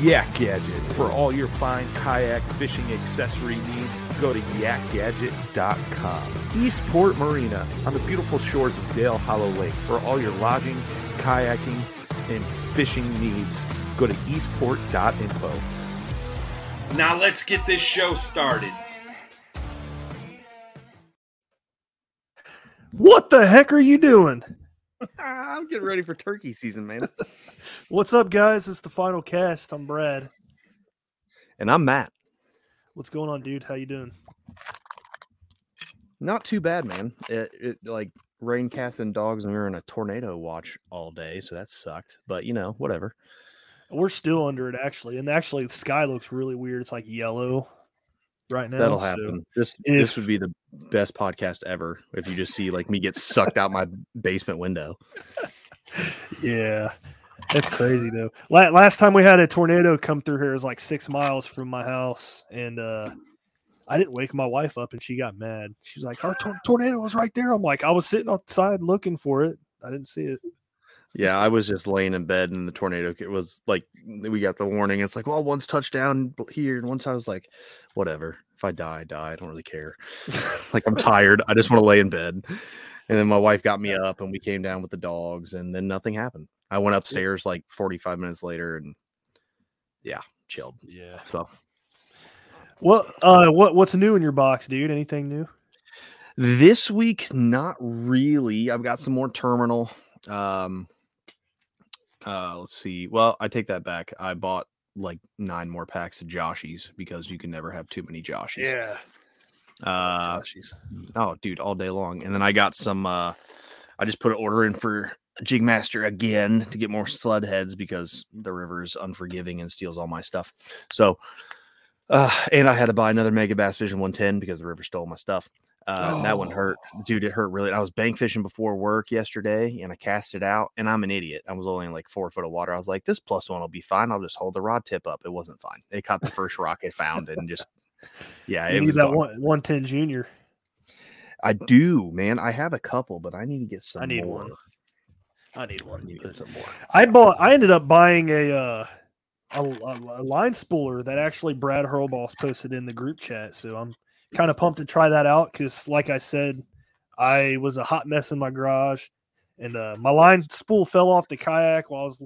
Yak Gadget, for all your fine kayak fishing accessory needs. Go to yakgadget.com. Eastport Marina, on the beautiful shores of Dale Hollow Lake, for all your lodging, kayaking, and fishing needs. Go to eastport.info. Now let's get this show started. What the heck are you doing? I'm getting ready for turkey season, man. What's up, guys? It's the final cast. I'm Brad. And I'm Matt. What's going on, dude? How you doing? Not too bad, man. It like rain, cats, and dogs, and we were in a tornado watch all day, so that sucked. But, you know, whatever. We're still under it, actually. And actually, the sky looks really weird. It's like yellow right now. That'll happen. This would be the best podcast ever if you just see like me get sucked out my basement window. Yeah. That's crazy, though. Last time we had a tornado come through here, it was like 6 miles from my house. And I didn't wake my wife up, and she got mad. She's like, our tornado was right there. I'm like, I was sitting outside looking for it. I didn't see it. Yeah, I was just laying in bed, and the tornado, it was like, we got the warning. It's like, well, one's touched down here, and once I was like, whatever. If I die, I die. I don't really care. Like, I'm tired. I just want to lay in bed. And then my wife got me up, and we came down with the dogs, and then nothing happened. I went upstairs like 45 minutes later, and yeah, chilled. Yeah. So, well, what's new in your box, dude? Anything new? This week, not really. I've got some more terminal. Let's see. Well, I take that back. I bought like 9 more packs of Joshies because you can never have too many Joshies. Yeah. Joshies. Oh, dude, all day long. And then I got some. I just put an order in for Jigmaster again to get more sled heads because the river is unforgiving and steals all my stuff. So, and I had to buy another Megabass Vision 110 because the river stole my stuff. That one hurt, dude. It hurt really. I was bank fishing before work yesterday, and I cast it out. And I'm an idiot. I was only in like 4 foot of water. I was like, "This plus one will be fine. I'll just hold the rod tip up." It wasn't fine. It caught the first rock it found, and just it was that gone. 110 junior. I do, man. I have a couple, but I need to get some. I need one. Get some more. I ended up buying a line spooler that actually Brad Hurlboss posted in the group chat. So I'm kind of pumped to try that out because, like I said, I was a hot mess in my garage, and my line spool fell off the kayak while I was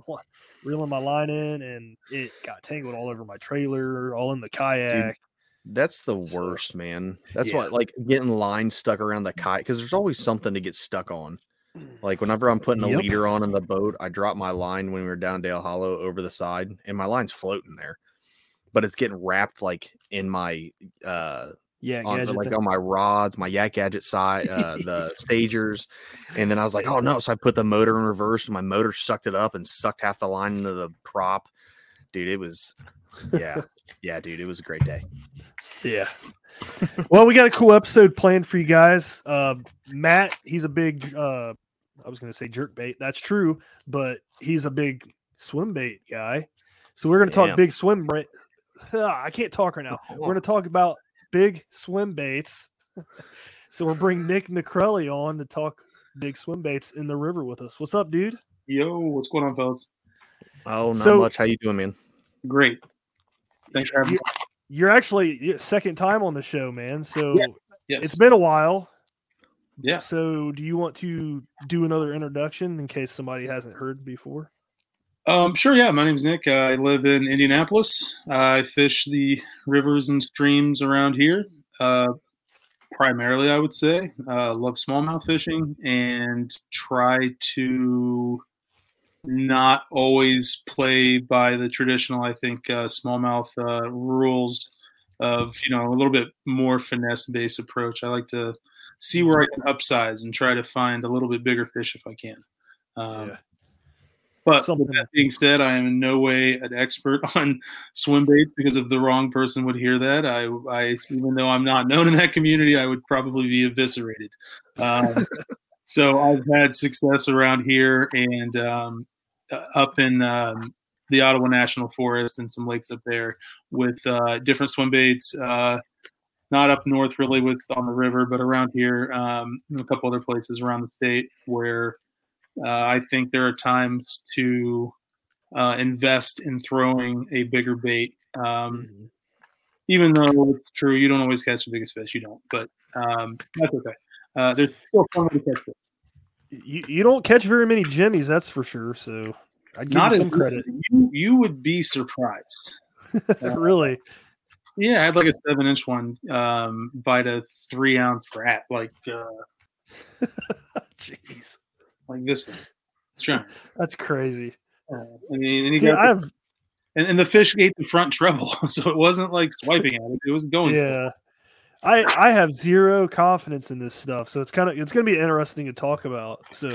reeling my line in, and it got tangled all over my trailer, all in the kayak. Dude, that's the worst, man. That's why, like, getting lines stuck around the kayak, because there's always something to get stuck on. Like, whenever I'm putting a leader on in the boat, I drop my line when we were down Dale Hollow over the side, and my line's floating there, but it's getting wrapped like in my Yeah, like on my rods, my Yak Gadget side, the stagers, and then I was like, oh no! So I put the motor in reverse, and my motor sucked it up and sucked half the line into the prop. Dude, it was, dude, it was a great day. Yeah. Well, we got a cool episode planned for you guys. Matt, he's a big, I was going to say jerk bait. That's true, but he's a big swim bait guy. So we're going to talk big swim bait. I can't talk right now. We're going to talk about big swim baits. So we'll bring Nick Nacrelli on to talk big swim baits in the river with us. What's up, dude? Yo, what's going on, fellas? Oh, not much. How you doing, man? Great. Thanks for having me. You're actually second time on the show, man. So yes. It's been a while. Yeah. So do you want to do another introduction in case somebody hasn't heard before? Sure. Yeah. My name's Nick. I live in Indianapolis. I fish the rivers and streams around here. Primarily, I would say, love smallmouth fishing and try to not always play by the traditional, I think, smallmouth rules of, a little bit more finesse based approach. I like to see where I can upsize and try to find a little bit bigger fish if I can. But with that being said, I am in no way an expert on swim baits because if the wrong person would hear that, I even though I'm not known in that community, I would probably be eviscerated. So I've had success around here and up in the Ottawa National Forest and some lakes up there with different swim baits. Not up north really with on the river, but around here, a couple other places around the state where I think there are times to invest in throwing a bigger bait. Even though it's true, you don't always catch the biggest fish. You don't, but that's okay. There's still fun to catch it. You don't catch very many jimmies, that's for sure. So I'd give you some credit. You would be surprised. Really? Yeah, I had like a 7-inch one bite a 3-ounce rat. Like, jeez, like this thing. Sure, that's crazy. I mean, and the fish ate the front treble, so it wasn't like swiping at it. It was going. Yeah, I have zero confidence in this stuff, so it's gonna be interesting to talk about. So,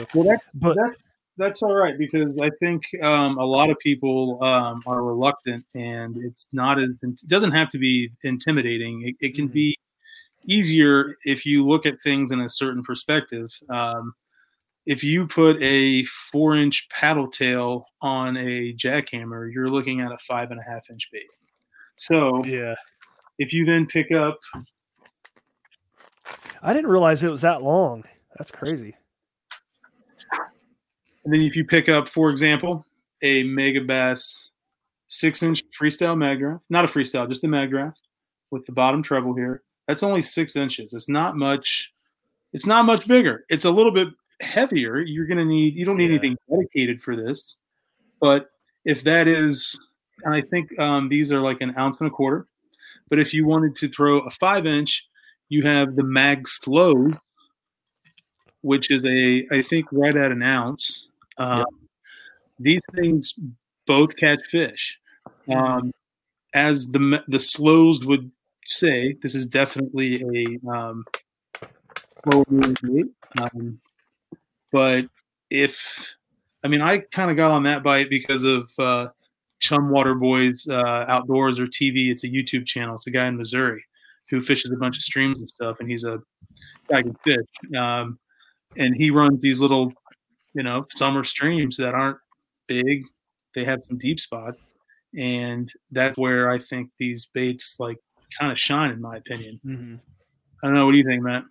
that's all right because I think a lot of people are reluctant, and it's not as it doesn't have to be intimidating. It can be easier if you look at things in a certain perspective. If you put a 4-inch paddle tail on a jackhammer, you're looking at a 5.5-inch bait. So if you then pick up, I didn't realize it was that long. That's crazy. And then if you pick up, for example, a Megabass 6-inch freestyle Mag Draft, not a freestyle, just a Mag Draft with the bottom treble here, that's only 6 inches. It's not much. It's not much bigger. It's a little bit heavier. You don't need anything dedicated for this. But if that is, and I think these are like 1.25 ounces. But if you wanted to throw a 5-inch, you have the Mag Slow, which is I think right at 1 ounce. These things both catch fish. As the slows would say, this is definitely a slow bait. But I kind of got on that bite because of Chumwater Boys Outdoors or TV. It's a YouTube channel. It's a guy in Missouri who fishes a bunch of streams and stuff, and he's a guy who can fish. And he runs these little, summer streams that aren't big. They have some deep spots. And that's where I think these baits, like, kind of shine, in my opinion. Mm-hmm. I don't know. What do you think, Matt?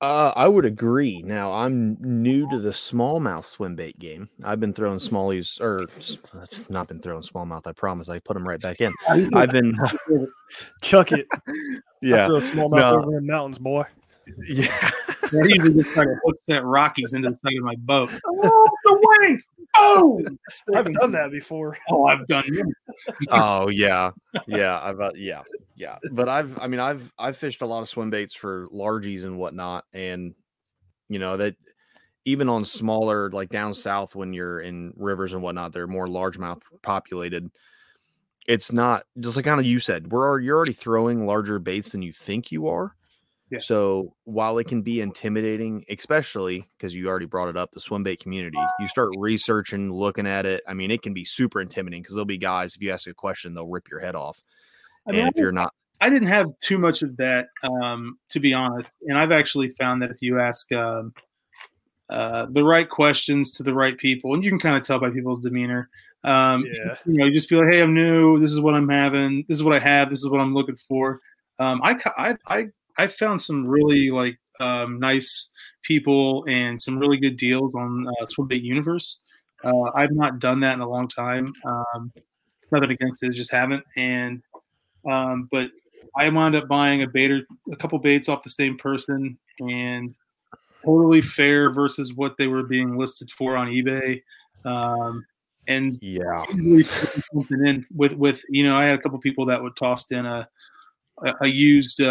I would agree. Now, I'm new to the smallmouth swim bait game. I've been throwing smallies, or I've not been throwing smallmouth. I promise. I put them right back in. I've been chuck it. Yeah, I throw smallmouth over the mountains, boy. Yeah, I usually just try to hook that Rockies into the side of my boat. Oh, the way! Oh, I've done that before. Oh, I've done it. Oh, yeah. I've. But I've fished a lot of swim baits for largies and whatnot, and that even on smaller, like down south, when you're in rivers and whatnot, they're more largemouth populated. It's not just like kind of you said, you're already throwing larger baits than you think you are. Yeah. So while it can be intimidating, especially because you already brought it up, the swim bait community, you start researching, looking at it. I mean, it can be super intimidating because there'll be guys, if you ask a question, they'll rip your head off. I mean, and if you're not, I didn't have too much of that, to be honest. And I've actually found that if you ask the right questions to the right people, and you can kind of tell by people's demeanor, you know, you just be like, hey, I'm new. This is what I'm having. This is what I have. This is what I'm looking for. I found some really nice people and some really good deals on Swim Bait Universe. I've not done that in a long time. Nothing against it, just haven't. And but I wound up buying a couple baits off the same person, and totally fair versus what they were being listed for on eBay. And yeah, something in with you know, I had a couple people that would toss in a used. It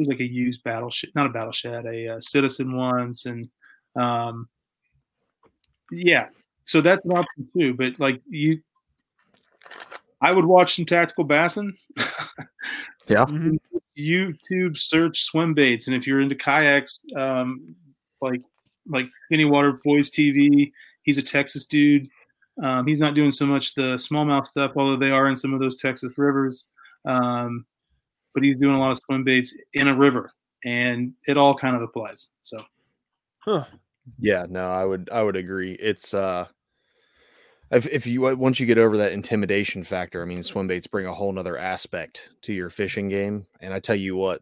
was like a used battleship, not a battleship, a Citizen once. And so that's an option too. But I would watch some Tactical Bassin. Yeah. YouTube search swim baits. And if you're into kayaks, like Skinny Water Boys TV, he's a Texas dude. He's not doing so much the smallmouth stuff, although they are in some of those Texas rivers. But he's doing a lot of swim baits in a river, and it all kind of applies. So, Yeah, no, I would agree. It's if you, once you get over that intimidation factor, I mean, swim baits bring a whole nother aspect to your fishing game. And I tell you what,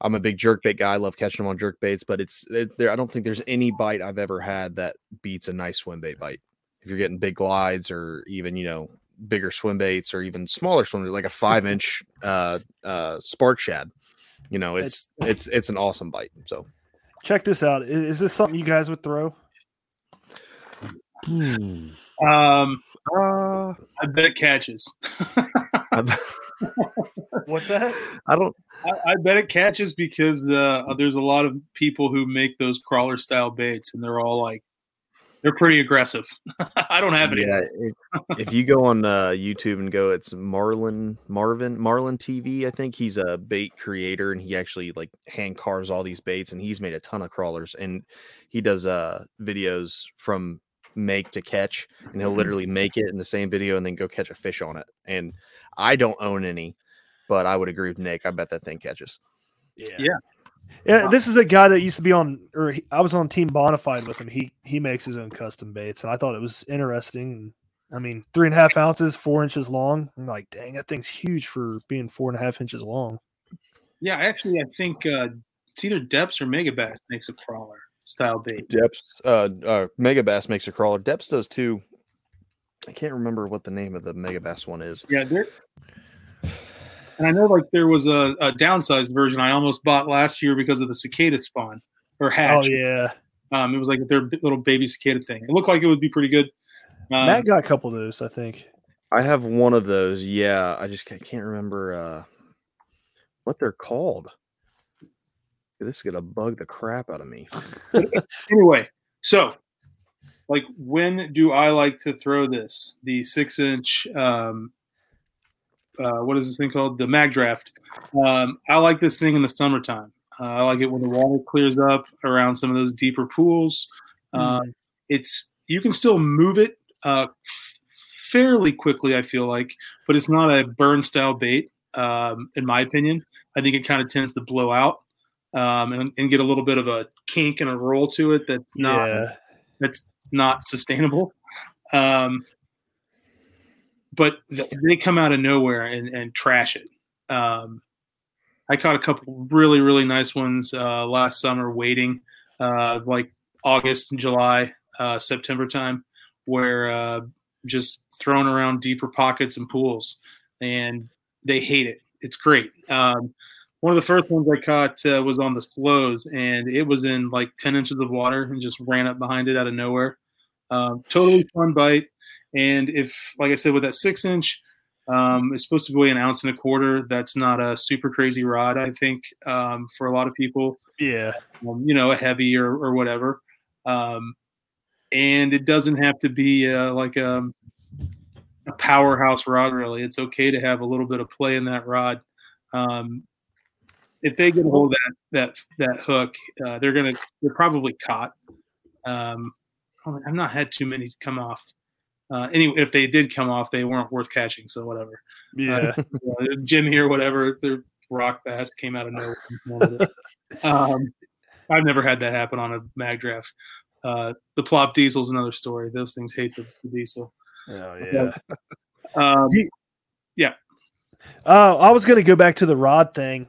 I'm a big jerk bait guy. I love catching them on jerk baits, but I don't think there's any bite I've ever had that beats a nice swim bait bite. If you're getting big glides or even, you know, bigger swim baits or even smaller swim baits, like a 5-inch spark shad, you know, it's an awesome bite. So check this out. Is this something you guys would throw? I bet it catches. What's that? I bet it catches because there's a lot of people who make those crawler style baits, and they're all like, they're pretty aggressive. I don't have any. Yeah, if you go on YouTube and go, it's Marlin TV. I think he's a bait creator, and he actually hand carves all these baits, and he's made a ton of crawlers, and he does videos from make to catch, and he'll literally make it in the same video and then go catch a fish on it. And I don't own any, but I would agree with Nick. I bet that thing catches. Yeah, this is a guy that used to be I was on Team Bonafide with him. He makes his own custom baits, and I thought it was interesting. I mean, 3.5 ounces, 4 inches long. I'm like, dang, that thing's huge for being 4.5 inches long. Yeah, actually, I think it's either Deps or Megabass makes a crawler style bait. Deps, Megabass makes a crawler. Deps does too. I can't remember what the name of the Megabass one is. Yeah, and I know there was a downsized version I almost bought last year because of the cicada spawn or hatch. Oh, yeah. It was their little baby cicada thing. It looked like it would be pretty good. Matt got a couple of those, I think. I have one of those, yeah. I can't remember what they're called. This is going to bug the crap out of me. Anyway, so when do I like to throw this? The 6-inch what is this thing called? The mag draft. I like this thing in the summertime. I like it when the water clears up around some of those deeper pools. You can still move it fairly quickly, I feel like, but it's not a burn style bait. In my opinion, I think it kind of tends to blow out and get a little bit of a kink and a roll to it. That's not sustainable. But they come out of nowhere and trash it. I caught a couple really, really nice ones last summer waiting, August and July, September time, where just thrown around deeper pockets and pools. And they hate it. It's great. One of the first ones I caught was on the slows, and it was in 10 inches of water and just ran up behind it out of nowhere. Totally fun bite. And if, like I said, with that 6-inch, it's supposed to weigh 1.25 ounces. That's not a super crazy rod, I think, for a lot of people. Yeah. A heavy or whatever. And it doesn't have to be a powerhouse rod, really. It's okay to have a little bit of play in that rod. If they can hold that hook, they're probably caught. I've not had too many come off. Anyway, if they did come off, they weren't worth catching. So whatever. Yeah. Jim here, whatever. Their rock bass came out of nowhere. I've never had that happen on a mag draft. The plop diesel is another story. Those things hate the diesel. Oh yeah. Yeah. I was going to go back to the rod thing.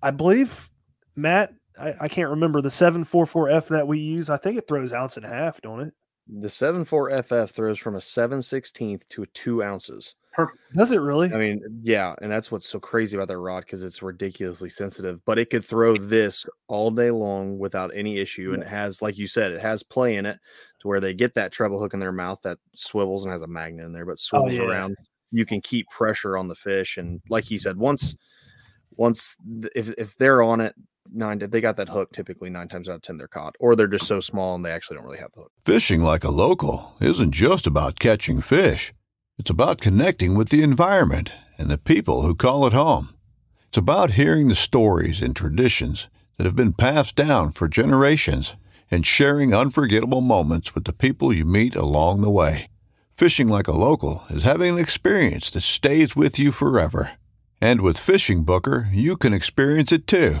I believe Matt, I can't remember the 744F that we use. I think it throws ounce and a half, don't it? The 7.4 FF throws from a 7/16 to 2 ounces. Perfect. Does it really? I mean, yeah, and that's what's so crazy about that rod, because it's ridiculously sensitive. But it could throw this all day long without any issue, and it has, like you said, it has play in it to where they get that treble hook in their mouth that swivels and has a magnet in there, but swivels around. You can keep pressure on the fish, and like he said, once if they're on it. They got that hook typically 9 times out of 10 they're caught, or they're just so small and they actually don't really have the hook. Fishing like a local isn't just about catching fish. It's about connecting with the environment and the people who call it home. It's about hearing the stories and traditions that have been passed down for generations and sharing unforgettable moments with the people you meet along the way. Fishing like a local is having an experience that stays with you forever. And with Fishing Booker, you can experience it too,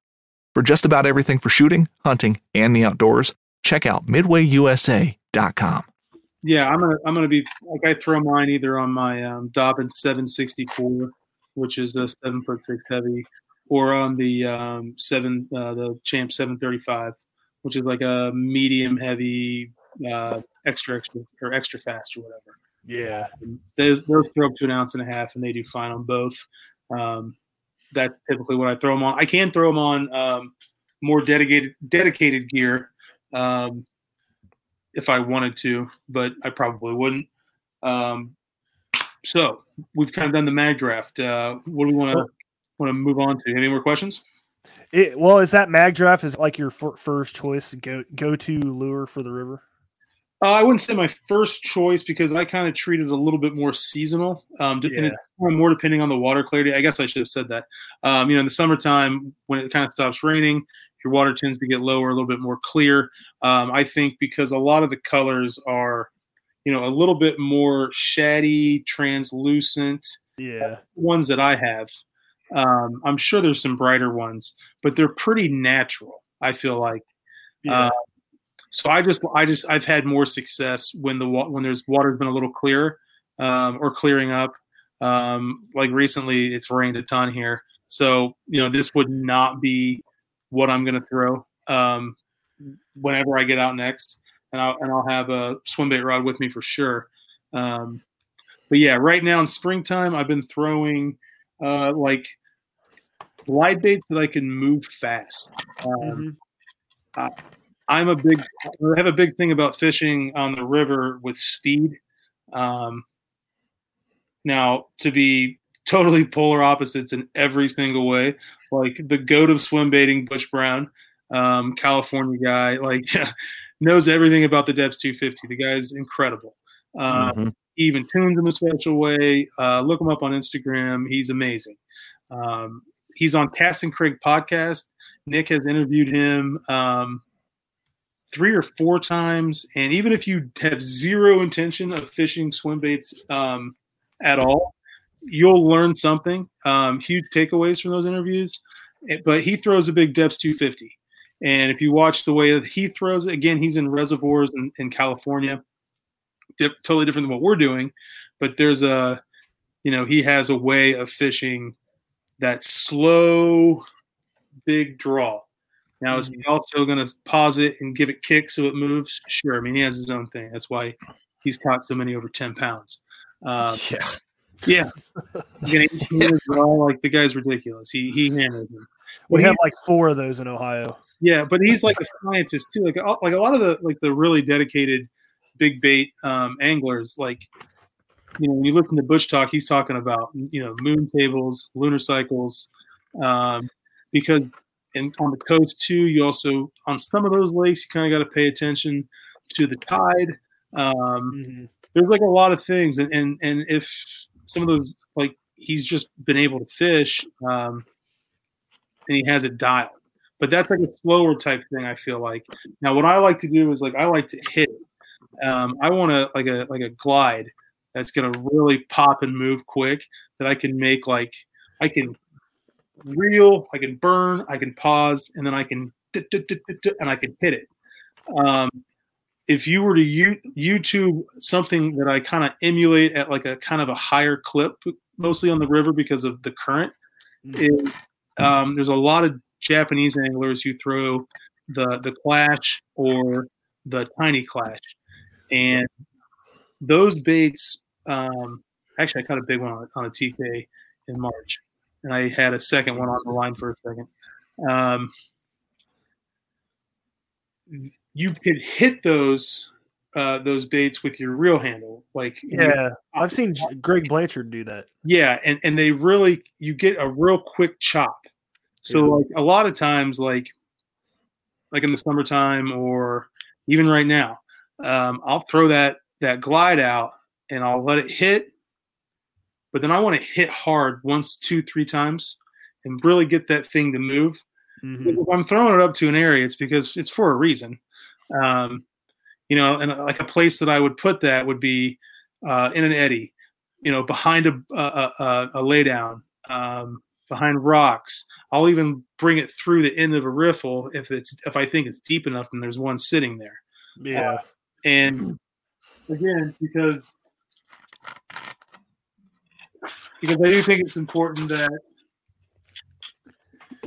For just about everything for shooting, hunting, and the outdoors, check out MidwayUSA.com. Yeah, I'm gonna be like, I throw mine either on my Dobbin 764, which is a 7'6" heavy, or on the the Champ 735, which is like a medium heavy, extra or extra fast or whatever. Yeah, they'll throw up to 1.5 ounces, and they do fine on both. That's typically what I throw them on. I can throw them on more dedicated gear if I wanted to, but I probably wouldn't. So we've kind of done the mag draft. What do we want to move on to? Any more questions? Is that mag draft is like your first choice go-to lure for the river? I wouldn't say my first choice, because I kind of treat it a little bit more seasonal, and it's more depending on the water clarity. I guess I should have said that. In the summertime, when it kind of stops raining, your water tends to get lower, a little bit more clear. I think because a lot of the colors are, a little bit more shaddy, translucent. Yeah, ones that I have. I'm sure there's some brighter ones, but they're pretty natural, I feel like. Yeah. So I've had more success when there's water's been a little clearer, or clearing up. Like recently, it's rained a ton here, so this would not be what I'm going to throw whenever I get out next, and I'll have a swim bait rod with me for sure. But yeah, right now in springtime, I've been throwing like glide baits that I can move fast. I have a big thing about fishing on the river with speed. Now, to be totally polar opposites in every single way, like the goat of swim baiting, Bush Brown, California guy, like knows everything about the Deps 250. The guy is incredible. He even tunes him a special way. Look him up on Instagram. He's amazing. He's on Cass and Craig podcast. Nick has interviewed him 3 or 4 times, and even if you have zero intention of fishing swim baits at all, you'll learn something. Huge takeaways from those interviews. But he throws a big Deps 250, and if you watch the way that he throws it, again, he's in reservoirs in California, totally different than what we're doing. But there's he has a way of fishing that slow, big draw. Now, is he also going to pause it and give it kicks so it moves? Sure. I mean, he has his own thing. That's why he's caught so many over 10 pounds. Yeah. Yeah. Like, the guy's ridiculous. He hammered him. We have like four of those in Ohio. Yeah, but he's like a scientist too. Like a lot of the really dedicated big bait anglers, like, you know, when you listen to Bush talk, he's talking about, you know, moon tables, lunar cycles, because on the coast too, you also on some of those lakes, you kind of got to pay attention to the tide. There's like a lot of things, and if some of those, like, he's just been able to fish, and he has it dialed. But that's like a slower type thing, I feel like. Now, what I like to do is, like, I like to hit. I want to like a glide that's going to really pop and move quick, that I can make, like, I can reel, I can burn, I can pause, and then I can and I can hit it. If you were to YouTube something that I kind of emulate at like a kind of a higher clip, mostly on the river because of the current, there's a lot of Japanese anglers who throw the clash or the tiny clash. And those baits, actually I caught a big one on a TK in March, and I had a second one on the line for a second. You could hit those baits with your reel handle. I've seen Greg Blanchard do that. Yeah, and they really, you get a real quick chop. So like a lot of times, like in the summertime or even right now, I'll throw that glide out and I'll let it hit, but then I want to hit hard once, two, three times and really get that thing to move. If I'm throwing it up to an area, it's because it's for a reason. You know, and like a place that I would put that would be in an eddy, you know, behind a lay down, behind rocks. I'll even bring it through the end of a riffle if I think it's deep enough and there's one sitting there. Yeah. And again, because I do think it's important that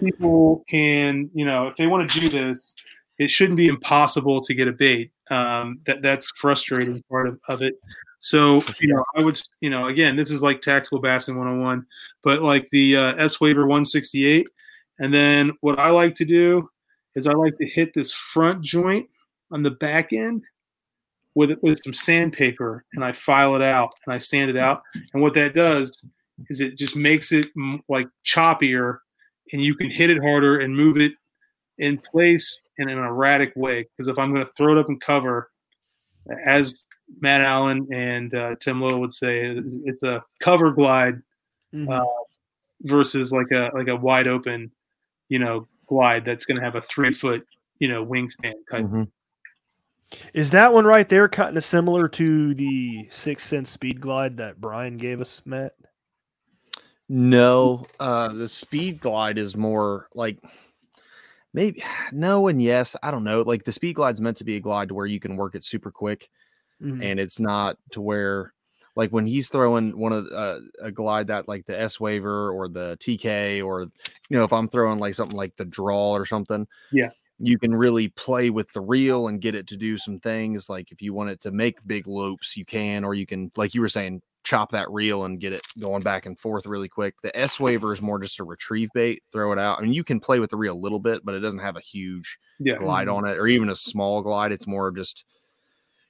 people can, you know, if they want to do this, it shouldn't be impossible to get a bait. That's frustrating part of it. So, you know, I would, you know, again, this is like Tactical Bassin 101, but like the S Waver 168. And then what I like to do is I like to hit this front joint on the back end with some sandpaper, and I file it out and I sand it out. And what that does is it just makes it like choppier, and you can hit it harder and move it in place in an erratic way. Because if I'm going to throw it up and cover, as Matt Allen and Tim Little would say, it's a cover glide versus like a wide open, you know, glide that's going to have a 3-foot, you know, wingspan type. Is that one right there kind of similar to the Sixth Sense speed glide that Brian gave us, Matt? No, the speed glide is more like, maybe no and yes, I don't know. Like the speed glide's meant to be a glide to where you can work it super quick, and it's not to where, like when he's throwing one of a glide that like the S Waver or the TK, or, you know, if I'm throwing like something like the draw or something, yeah, you can really play with the reel and get it to do some things. Like if you want it to make big loops, you can, or you can, like you were saying, chop that reel and get it going back and forth really quick. The S Waver is more just a retrieve bait, throw it out. I mean, you can play with the reel a little bit, but it doesn't have a huge glide on it, or even a small glide. It's more of just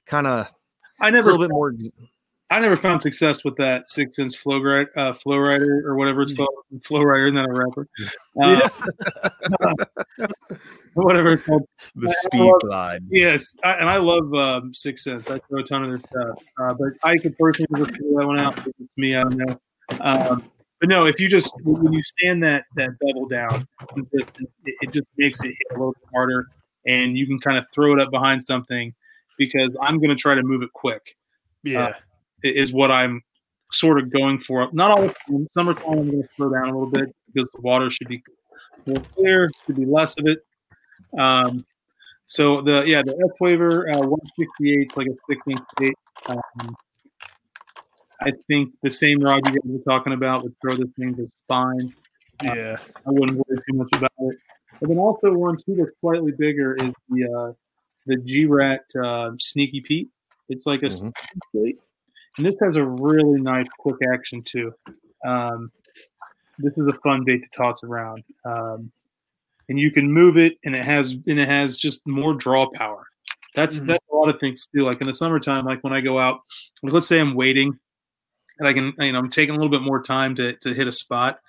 kind of I never found success with that 6-inch flow rider or whatever it's called. Flow rider, not a wrapper. Whatever it's called. The speed glide. Yes, and I love 6 cents. I throw a ton of their stuff, but I could personally just figure that one out. It's me, I don't know. But no, if you just when you stand that bevel down, it just makes it hit a little bit harder, and you can kind of throw it up behind something, because I'm going to try to move it quick. Yeah. Is what I'm sort of going for. Not all the summertime, I'm going to slow down a little bit because the water should be more clear, should be less of it. So the F Waver 168 is like a 6-inch bait. I think the same rod you guys were talking about would throw this thing just fine. Yeah, I wouldn't worry too much about it. And then also one too that's slightly bigger is the G Rat Sneaky Pete. It's like a 6-inch bait. And this has a really nice quick action too. This is a fun bait to toss around. And you can move it, and it has just more draw power. That's a lot of things to do. Like in the summertime, like when I go out, like let's say I'm waiting and I'm taking a little bit more time to hit a spot.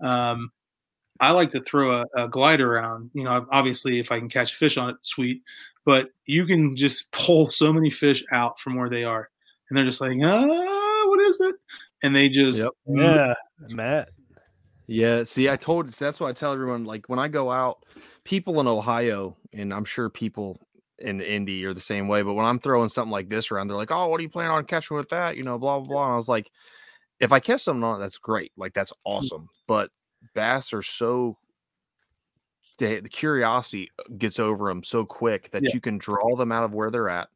I like to throw a glider around, obviously if I can catch fish on it, sweet, but you can just pull so many fish out from where they are. And they're just like, what is it? And they just, Matt. Yeah. See, that's why I tell everyone, like when I go out, people in Ohio, and I'm sure people in Indy are the same way, but when I'm throwing something like this around, they're like, oh, what are you planning on catching with that? Blah, blah, blah. And I was like, if I catch something on it, that's great. Like, that's awesome. But bass are so, the curiosity gets over them so quick that you can draw them out of where they're at.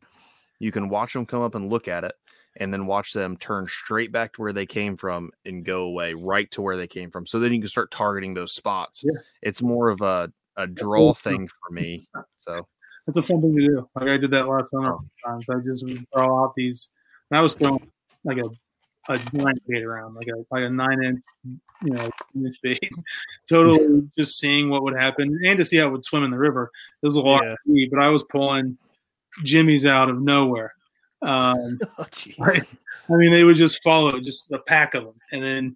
You can watch them come up and look at it, and then watch them turn straight back to where they came from and go away right to where they came from. So then you can start targeting those spots. Yeah. It's more of a draw thing for me. So that's a fun thing to do. Like I did that last summer. I just would draw out these, and I was throwing like a giant bait around, like a 9-inch, inch bait. Totally just seeing what would happen and to see how it would swim in the river. It was a lot of sea, but I was pulling jimmies out of nowhere. They would just follow just a pack of them, and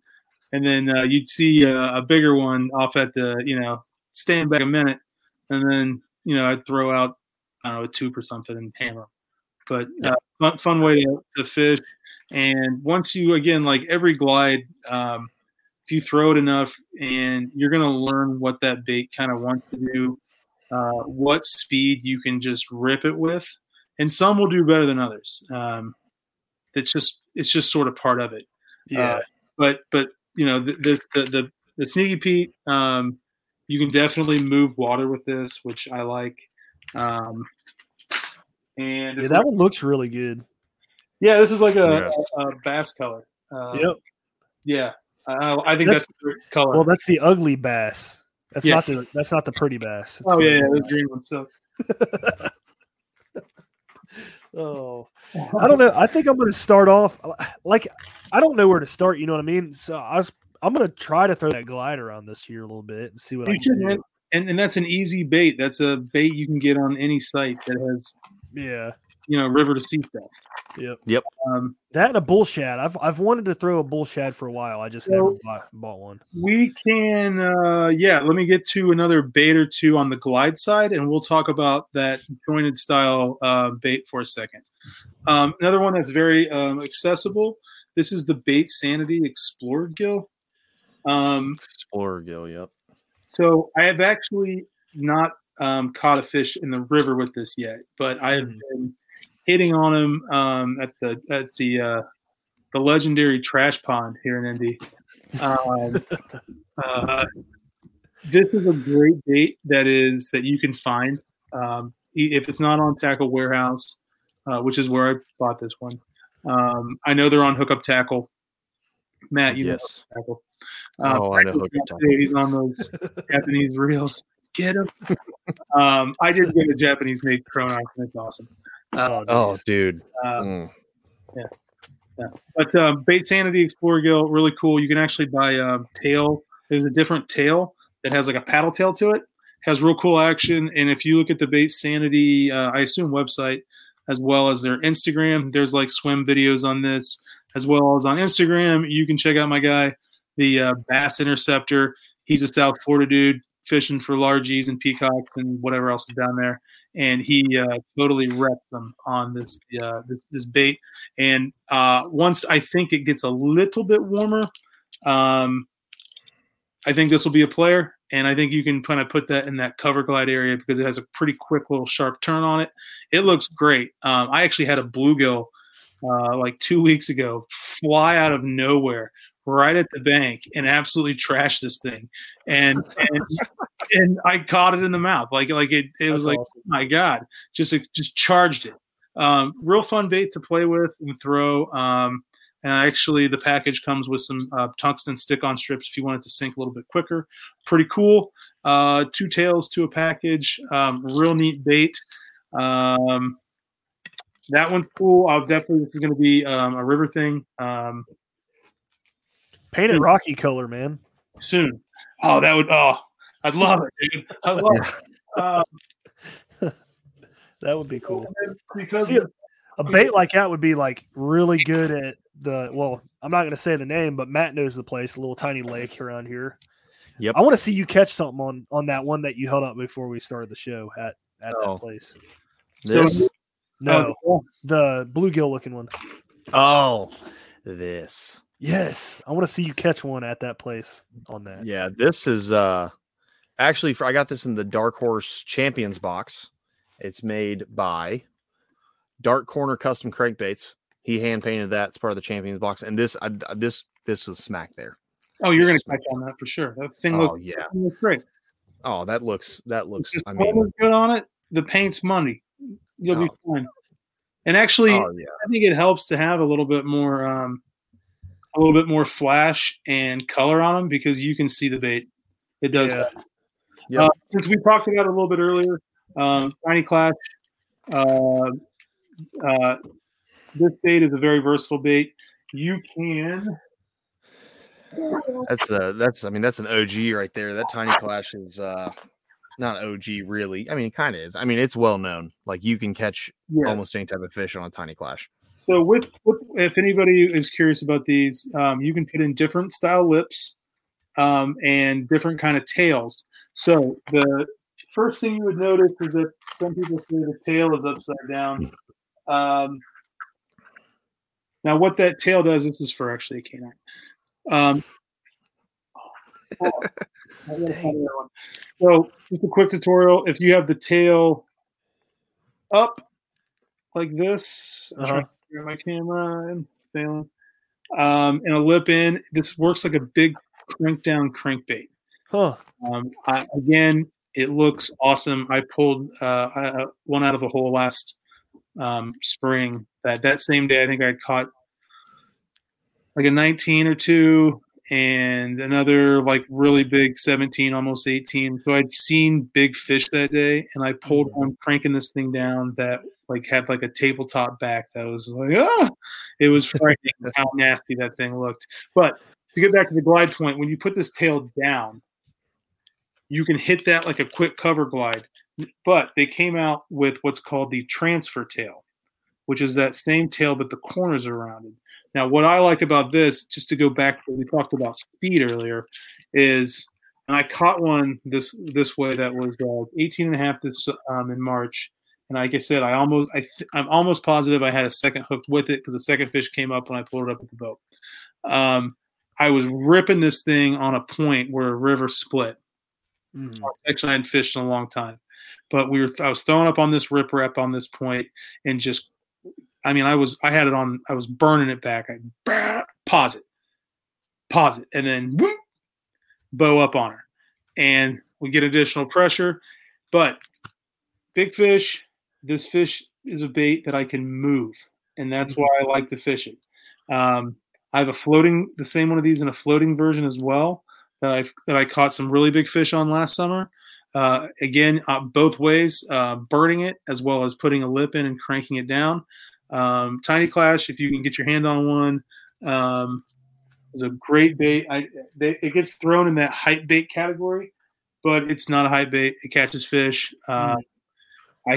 then you'd see a bigger one off at the stand back a minute, and then I'd throw out a tube or something and hammer them. But fun way to fish. And once you again, like every glide, if you throw it enough, and you're gonna learn what that bait kind of wants to do, what speed you can just rip it with. And some will do better than others. It's just sort of part of it. Yeah. But the Sneaky Pete, you can definitely move water with this, which I like. And that one looks really good. Yeah, this is like a bass color. Yep. Yeah, I think that's the color. Well, that's the ugly bass. That's not the pretty bass. It's the green one. So. Oh, I don't know. I think I'm going to start off like I don't know where to start. You know what I mean? So I'm going to try to throw that glider on this year a little bit and see what I can do. And that's an easy bait. That's a bait you can get on any site that has river to sea stuff. Yep. That and a bull shad. I've wanted to throw a bull shad for a while. I just never bought one. We can let me get to another bait or two on the glide side, and we'll talk about that jointed style bait for a second. Another one that's very accessible. This is the Bait Sanity Explorer Gill. Explorer Gill, yep. So I have actually not caught a fish in the river with this yet, but I have been hitting on him at the legendary trash pond here in Indy. This is a great bait that you can find if it's not on Tackle Warehouse, which is where I bought this one. I know they're on Hookup Tackle. Matt, know Tackle. I know Hookup Tackle. He's on those Japanese reels. Get him. I did get a Japanese-made Chrono, and it's awesome. Dude. But Bait Sanity Explorer Gill, really cool. You can actually buy tail. There's a different tail that has like a paddle tail to it. Has real cool action. And if you look at the Bait Sanity, I assume website, as well as their Instagram, there's like swim videos on this, as well as on Instagram. You can check out my guy, the Bass Interceptor. He's a South Florida dude fishing for largies and peacocks and whatever else is down there. And he totally wrecked them on this bait. And once I think it gets a little bit warmer, I think this will be a player. And I think you can kind of put that in that cover glide area because it has a pretty quick little sharp turn on it. It looks great. I actually had a bluegill like 2 weeks ago fly out of nowhere right at the bank and absolutely trash this thing. And I caught it in the mouth. It was like, awesome. Oh my God, just charged it. Real fun bait to play with and throw. And actually the package comes with some tungsten stick-on strips if you want it to sink a little bit quicker. Pretty cool. 2 tails to a package. Real neat bait. that one's cool. I'll definitely, this is going to be a river thing. Painted rocky color, man. Soon. Oh, that would, I'd love it, dude. I love it. That would be cool. Because see, a bait like that would be like really good at the, well, I'm not going to say the name, but Matt knows the place, a little tiny lake around here. Yep. I want to see you catch something on that one that you held up before we started the show at that place. This? No, the bluegill looking one. Oh, this. Yes. I want to see you catch one at that place on that. Yeah, this is actually I got this in the Dark Horse Champions box. It's made by Dark Corner Custom Crankbaits. He hand painted that. It's part of the Champions box. And this this was smack there. Oh, you're going to catch on that for sure. That thing looks, yeah. That thing looks great. Oh, that looks I mean, good on it. The paint's money. You'll be fine. And actually, I think it helps to have a little bit more flash and color on them because you can see the bait. It does. Yeah. Yep. Since we talked about it a little bit earlier, Tiny Clash, this bait is a very versatile bait. You can. That's an OG right there. That Tiny Clash is not OG really. I mean, it kind of is. I mean, it's well known. Like you can catch almost any type of fish on a Tiny Clash. So with if anybody is curious about these, you can put in different style lips and different kind of tails. So the first thing you would notice is that some people say the tail is upside down. Now what that tail does, this is for actually a canine. So just a quick tutorial. If you have the tail up like this, I'm trying to figure out my camera, I'm failing. And a lip in. This works like a big crank down crankbait. Huh. Again, it looks awesome. I pulled one out of a hole last spring. That same day, I think I caught like a 19 or two and another like really big 17, almost 18. So I'd seen big fish that day, and I pulled one cranking this thing down that like had like a tabletop back that was like, it was frightening how nasty that thing looked. But to get back to the glide point, when you put this tail down, you can hit that like a quick cover glide. But they came out with what's called the transfer tail, which is that same tail, but the corners are rounded. Now, what I like about this, just to go back to what we talked about speed earlier, is, and I caught one this way that was 18 and a half this in March. And like I said, I'm almost positive I had a second hooked with it because the second fish came up when I pulled it up at the boat. I was ripping this thing on a point where a river split. Actually, I hadn't fished in a long time. But I was throwing up on this rip rep on this point and just – I mean, I was burning it back. I pause it, and then whoop, bow up on her. And we get additional pressure. But big fish, this fish is a bait that I can move, and that's why I like to fish it. I have the same one of these in a floating version as well that I caught some really big fish on last summer. Again, both ways, burning it as well as putting a lip in and cranking it down. Tiny Clash, if you can get your hand on one, is a great bait. It gets thrown in that hype bait category, but it's not a hype bait. It catches fish. I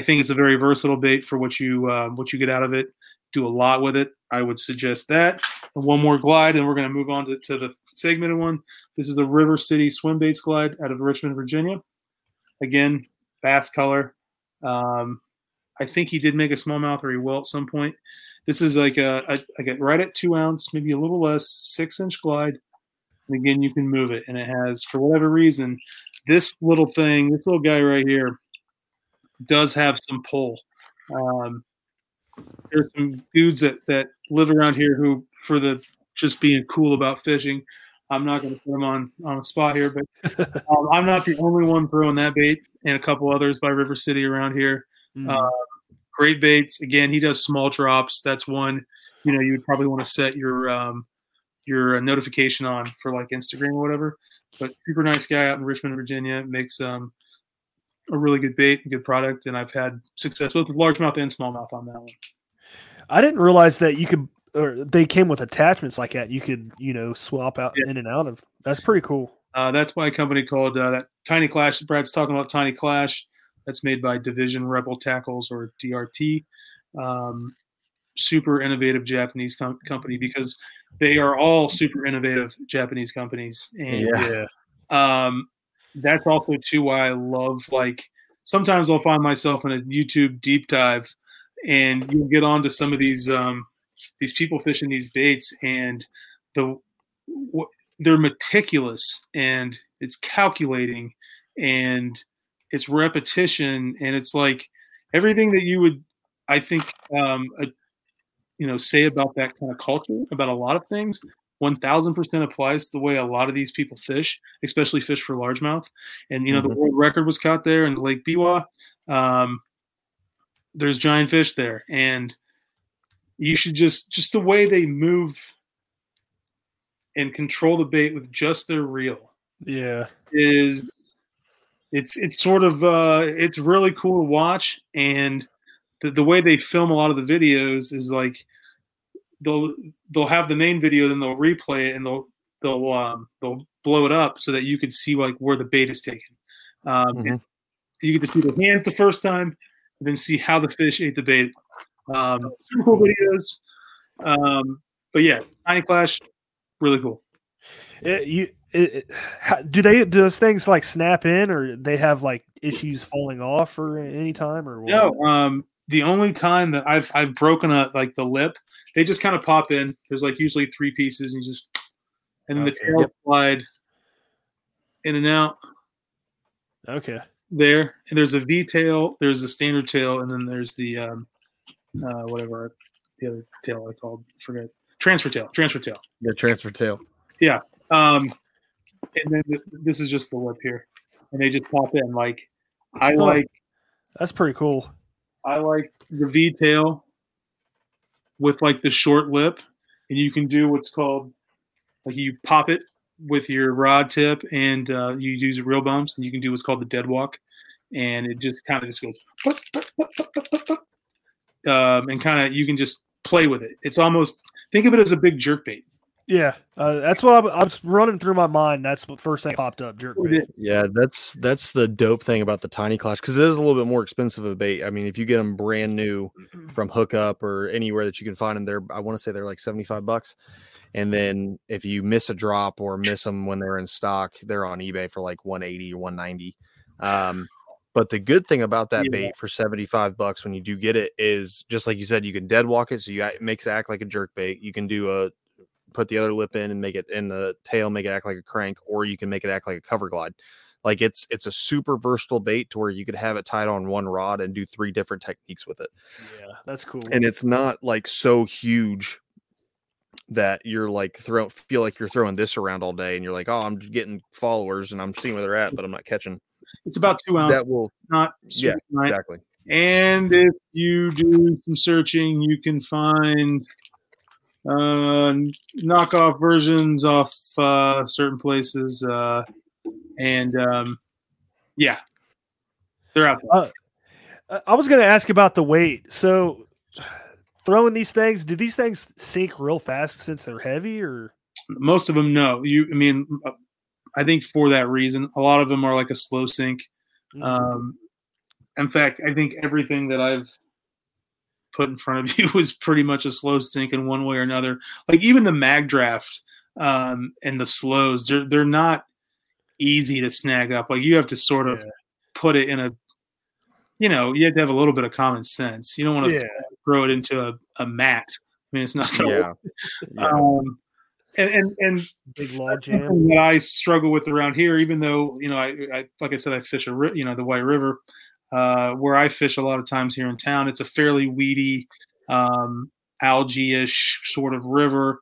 think it's a very versatile bait for what you get out of it. Do a lot with it. I would suggest that. And one more glide, and we're going to move on to the segmented one. This is the River City Swim Baits Glide out of Richmond, Virginia. Again, bass color. I think he did make a smallmouth, or he will at some point. This is like right at 2 ounce, maybe a little less, 6-inch glide. And again, you can move it. And it has, for whatever reason, this little guy right here does have some pull. There's some dudes that live around here who, for the just being cool about fishing, I'm not going to put them on a spot here, but I'm not the only one throwing that bait, and a couple others by River City around here. Great baits. Again, he does small drops. That's one, you would probably want to set your notification on for like Instagram or whatever, but super nice guy out in Richmond, Virginia, makes a really good bait, a good product. And I've had success both with largemouth and smallmouth on that one. I didn't realize that you could, or they came with attachments like that. You could, you know, swap out in and out of. That's pretty cool. That's by a company called that Tiny Clash. Brad's talking about Tiny Clash. That's made by Division Rebel Tackles, or DRT. Super innovative Japanese company, because they are all super innovative Japanese companies. And that's also too why I love, like, sometimes I'll find myself in a YouTube deep dive, and you'll get onto some of these people fishing these baits, and they're meticulous, and it's calculating, and it's repetition, and it's like everything that you would, I think, say about that kind of culture, about a lot of things, 1,000% applies to the way a lot of these people fish, especially fish for largemouth. And, you know, the world record was caught there in Lake Biwa. There's giant fish there. And you should just the way they move and control the bait with just their reel. Yeah. It's sort of, it's really cool to watch. And the way they film a lot of the videos is like they'll have the main video, then they'll replay it, and they'll blow it up so that you can see like where the bait is taken. And you can just see the hands the first time, and then see how the fish ate the bait. Super cool videos. But yeah, Tiny Clash, really cool. Do those things like snap in, or they have like issues falling off for any time, or what? No? The only time that I've broken the lip, they just kind of pop in. There's like usually three pieces, and then the tail slide in and out. Okay. There, and there's a V tail, there's a standard tail, and then there's the whatever the other tail I called, forget. Transfer tail. Yeah, transfer tail. Yeah. And then this is just the lip here, and they just pop in. That's pretty cool. I like the V tail with like the short lip, and you can do what's called you pop it with your rod tip, and you use reel bumps, and you can do what's called the dead walk, and it just kind of just goes, and kind of you can just play with it. It's almost, think of it as a big jerkbait. Yeah, that's what I was running through my mind. That's the first thing popped up, jerk bait. Yeah, that's the dope thing about the Tiny Clash, because it is a little bit more expensive of a bait. I mean, if you get them brand new from Hookup or anywhere that you can find them, I want to say they're like $75. And then if you miss a drop or miss them when they're in stock, they're on eBay for like $180 or $190. But the good thing about that bait for $75 when you do get it is, just like you said, you can dead walk it, so it makes it act like a jerk bait. You can do put the other lip in and make it in the tail, make it act like a crank, or you can make it act like a cover glide. Like it's a super versatile bait to where you could have it tied on one rod and do three different techniques with it. Yeah, that's cool. And it's not like so huge that you're like feel like you're throwing this around all day and you're like, oh, I'm getting followers and I'm seeing where they're at, but I'm not catching. It's about 2 ounces. That will not. Yeah, night. Exactly. And if you do some searching, you can find knockoff versions off certain places, they're out there. I was going to ask about the weight. So, throwing these things, do these things sink real fast since they're heavy, or most of them? No, I think for that reason, a lot of them are like a slow sink. In fact, I think everything that I've put in front of you was pretty much a slow sink in one way or another. Like even the mag draft and the slows, they're not easy to snag up. Like you have to sort of put it in a, you have to have a little bit of common sense. You don't want to throw it into a mat. I mean, it's not going to work. Yeah. And big log jam that I struggle with around here, even though, I like I said, I fish the White River, where I fish a lot of times here in town. It's a fairly weedy, algae-ish sort of river,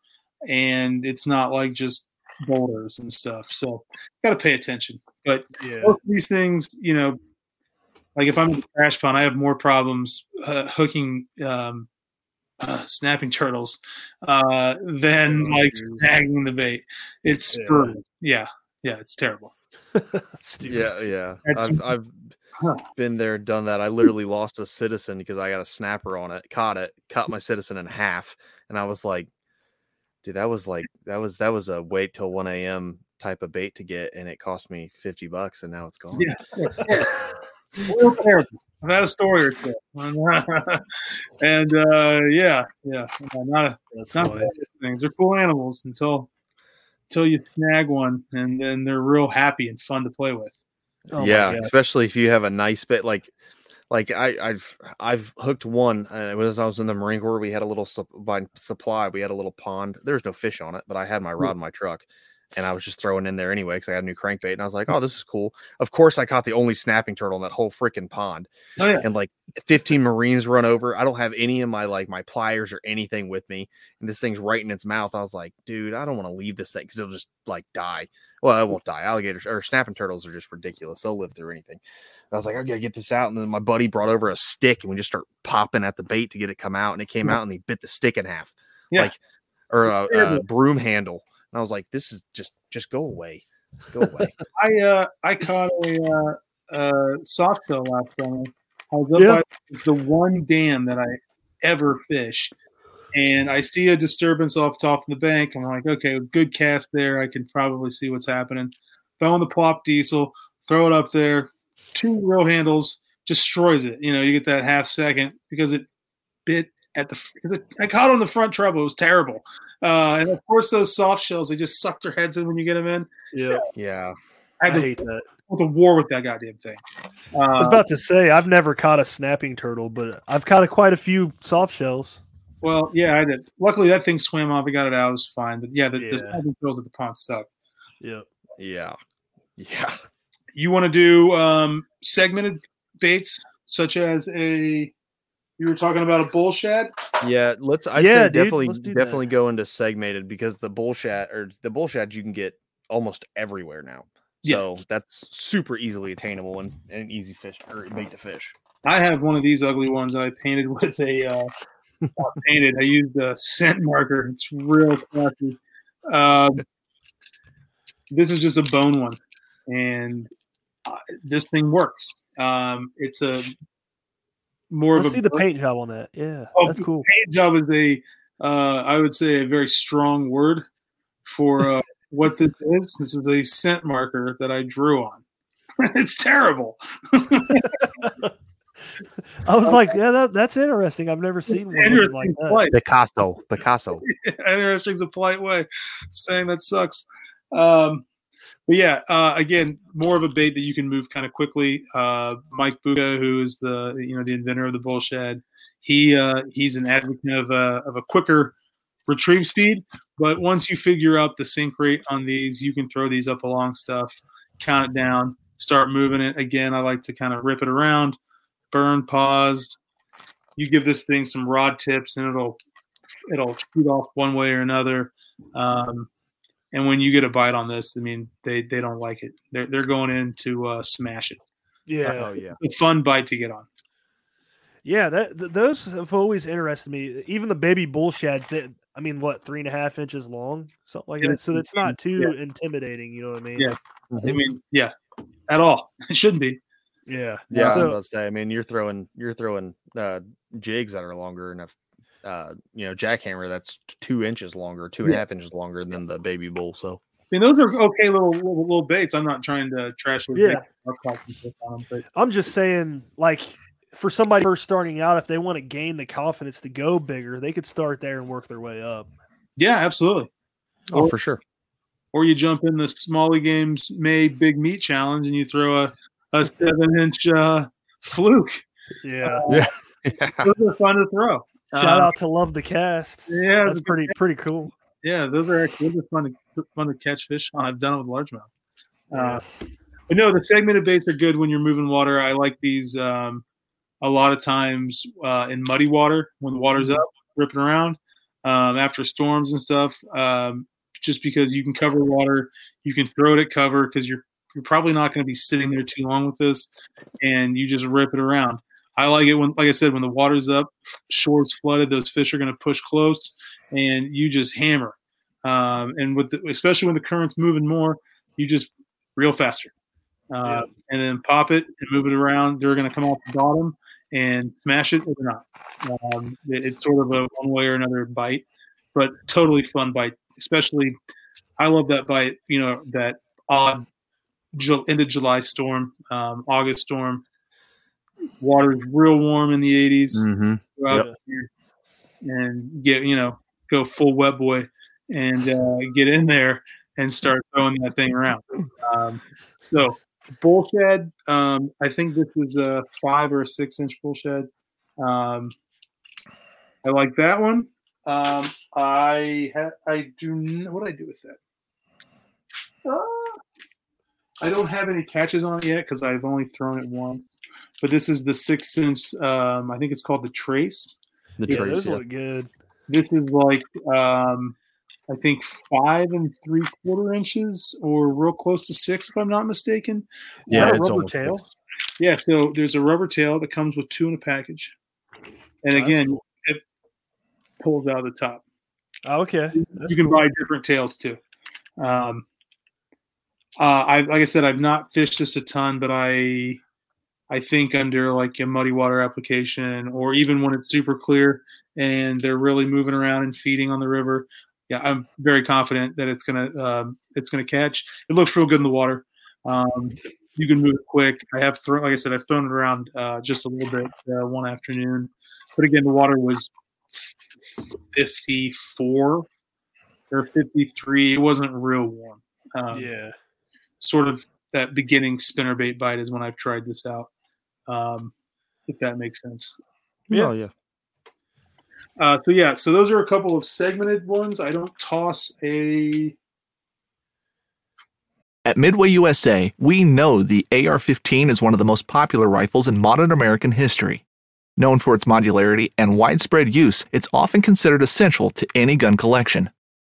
and it's not like just boulders and stuff. So got to pay attention. But both these things, like if I'm in the trash pond, I have more problems hooking snapping turtles than snagging the bait. It's it's terrible. Yeah, yeah. I've Been there, done that. I literally lost a citizen because I got a snapper on it, caught my citizen in half, and I was like, dude, that was a wait till 1 a.m. type of bait to get, and it cost me $50, and now it's gone. Yeah. I've had a story or two. And that's not bad things. They're cool animals until you snag one, and then they're real happy and fun to play with. Oh yeah, especially if you have a nice bait. Like I've hooked one. It was, I was in the Marine Corps. We had a little supply. We had a little pond. There was no fish on it, but I had my rod in my truck, and I was just throwing in there anyway because I had a new crankbait, and I was like, "Oh, this is cool." Of course, I caught the only snapping turtle in that whole freaking pond, and like 15 Marines run over. I don't have any of my my pliers or anything with me, and this thing's right in its mouth. I was like, "Dude, I don't want to leave this thing because it'll just die." Well, it won't die. Alligators or snapping turtles are just ridiculous. They'll live through anything. And I was like, "I gotta get this out." And then my buddy brought over a stick, and we just start popping at the bait to get it come out, and it came out, and he bit the stick in half, or a broom handle. And I was like, this is just go away. I caught a soft tail last summer. I was up by the one dam that I ever fish. And I see a disturbance off top of the bank. I'm like, okay, good cast there. I can probably see what's happening. Throw in the plop diesel, throw it up there. 2 row handles, destroys it. You know, you get that half second because it bit at the – I caught on the front treble. It was terrible. And of course, those soft shells, they just suck their heads in when you get them in. Yeah. I hate that. I went to war with that goddamn thing. I was about to say, I've never caught a snapping turtle, but I've caught quite a few soft shells. Well, yeah, I did. Luckily, that thing swam off. We got it out. It was fine. But the snapping turtles at the pond suck. Yeah. You want to do segmented baits, such as a... You were talking about a bull shad? Yeah, let's go into segmented because the bull shad you can get almost everywhere now. Yeah. So that's super easily attainable and easy fish or bait to fish. I have one of these ugly ones I painted with a I used a scent marker. It's real classy. This is just a bone one, and this thing works. It's a more Let's of a see the paint job on that. Yeah, that's cool. Paint job is I would say, a very strong word for what this is. This is a scent marker that I drew on. It's terrible. I was like, yeah, that's interesting. I've never seen one like that. Picasso. Interesting is a polite way of saying that sucks. But again, more of a bait that you can move kind of quickly. Mike Buga, who is the inventor of the bull shad, he's an advocate of a quicker retrieve speed. But once you figure out the sink rate on these, you can throw these up along stuff, count it down, start moving it. Again, I like to kind of rip it around, burn, pause. You give this thing some rod tips, and it'll shoot off one way or another. And when you get a bite on this, I mean, they don't like it. They're going in to smash it. Yeah, it's a fun bite to get on. Yeah, those have always interested me. Even the baby bull shads, 3.5 inches long, something like that. So it's not too intimidating. You know what I mean? Yeah, mm-hmm. At all. It shouldn't be. Yeah. So, I was about to say, you're throwing jigs that are longer enough. Jackhammer that's 2 inches longer, 2.5 inches longer than the baby bull. So those are okay little baits. I'm not trying to trash them. Yeah. I'm just saying, for somebody first starting out, if they want to gain the confidence to go bigger, they could start there and work their way up. Yeah, absolutely. Oh, for sure. Or you jump in the Smalley Games May Big Meat Challenge and you throw a 7-inch fluke. Yeah. Those are fun to throw. Shout out to Love the Cast. Yeah, that's pretty cool. Yeah, those are actually fun to catch fish on. I've done it with largemouth. But no, the segmented baits are good when you're moving water. I like these a lot of times in muddy water when the water's up, ripping around after storms and stuff. Just because you can cover water, you can throw it at cover because you're probably not going to be sitting there too long with this, and you just rip it around. I like it when, like I said, when the water's up, shore's flooded, those fish are going to push close, and you just hammer. And especially when the current's moving more, you just reel faster. and then pop it and move it around. They're going to come off the bottom and smash it or not. It's sort of a one way or another bite, but totally fun bite. Especially, I love that bite, you know, that odd end of July storm, August storm. Water's real warm in the 80s. Mm-hmm. Yep. And get, you know, go full wet boy and get in there and start throwing that thing around. So bull shad, I think this is a 5 or 6 inch bull shad. I like that one. What do I do with that? I don't have any catches on it yet because I've only thrown it once. But this is the 6 inch. I think it's called the Trace. Those look good. This is like I think 5 3/4 inches or real close to 6, if I'm not mistaken. Yeah, it's rubber tail. Close. Yeah, so there's a rubber tail that comes with 2 in a package, and again, cool. It pulls out of the top. Oh, okay, you can buy different tails too. Like I said, I've not fished this a ton, but I think under like a muddy water application or even when it's super clear and they're really moving around and feeding on the river, yeah, I'm very confident that it's gonna catch. It looks real good in the water. You can move it quick. I've thrown it around just a little bit one afternoon, but again, the water was 54 or 53. It wasn't real warm. Sort of that beginning spinnerbait bite is when I've tried this out. If that makes sense. Yeah. Oh, yeah. So those are a couple of segmented ones. I don't toss a. At Midway USA, we know the AR-15 is one of the most popular rifles in modern American history. Known for its modularity and widespread use, it's often considered essential to any gun collection.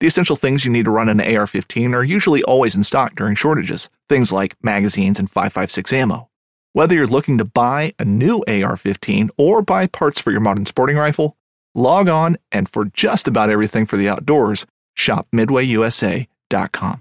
The essential things you need to run an AR-15 are usually always in stock during shortages, things like magazines and 5.56 ammo. Whether you're looking to buy a new AR-15 or buy parts for your modern sporting rifle, log on and for just about everything for the outdoors, shop MidwayUSA.com.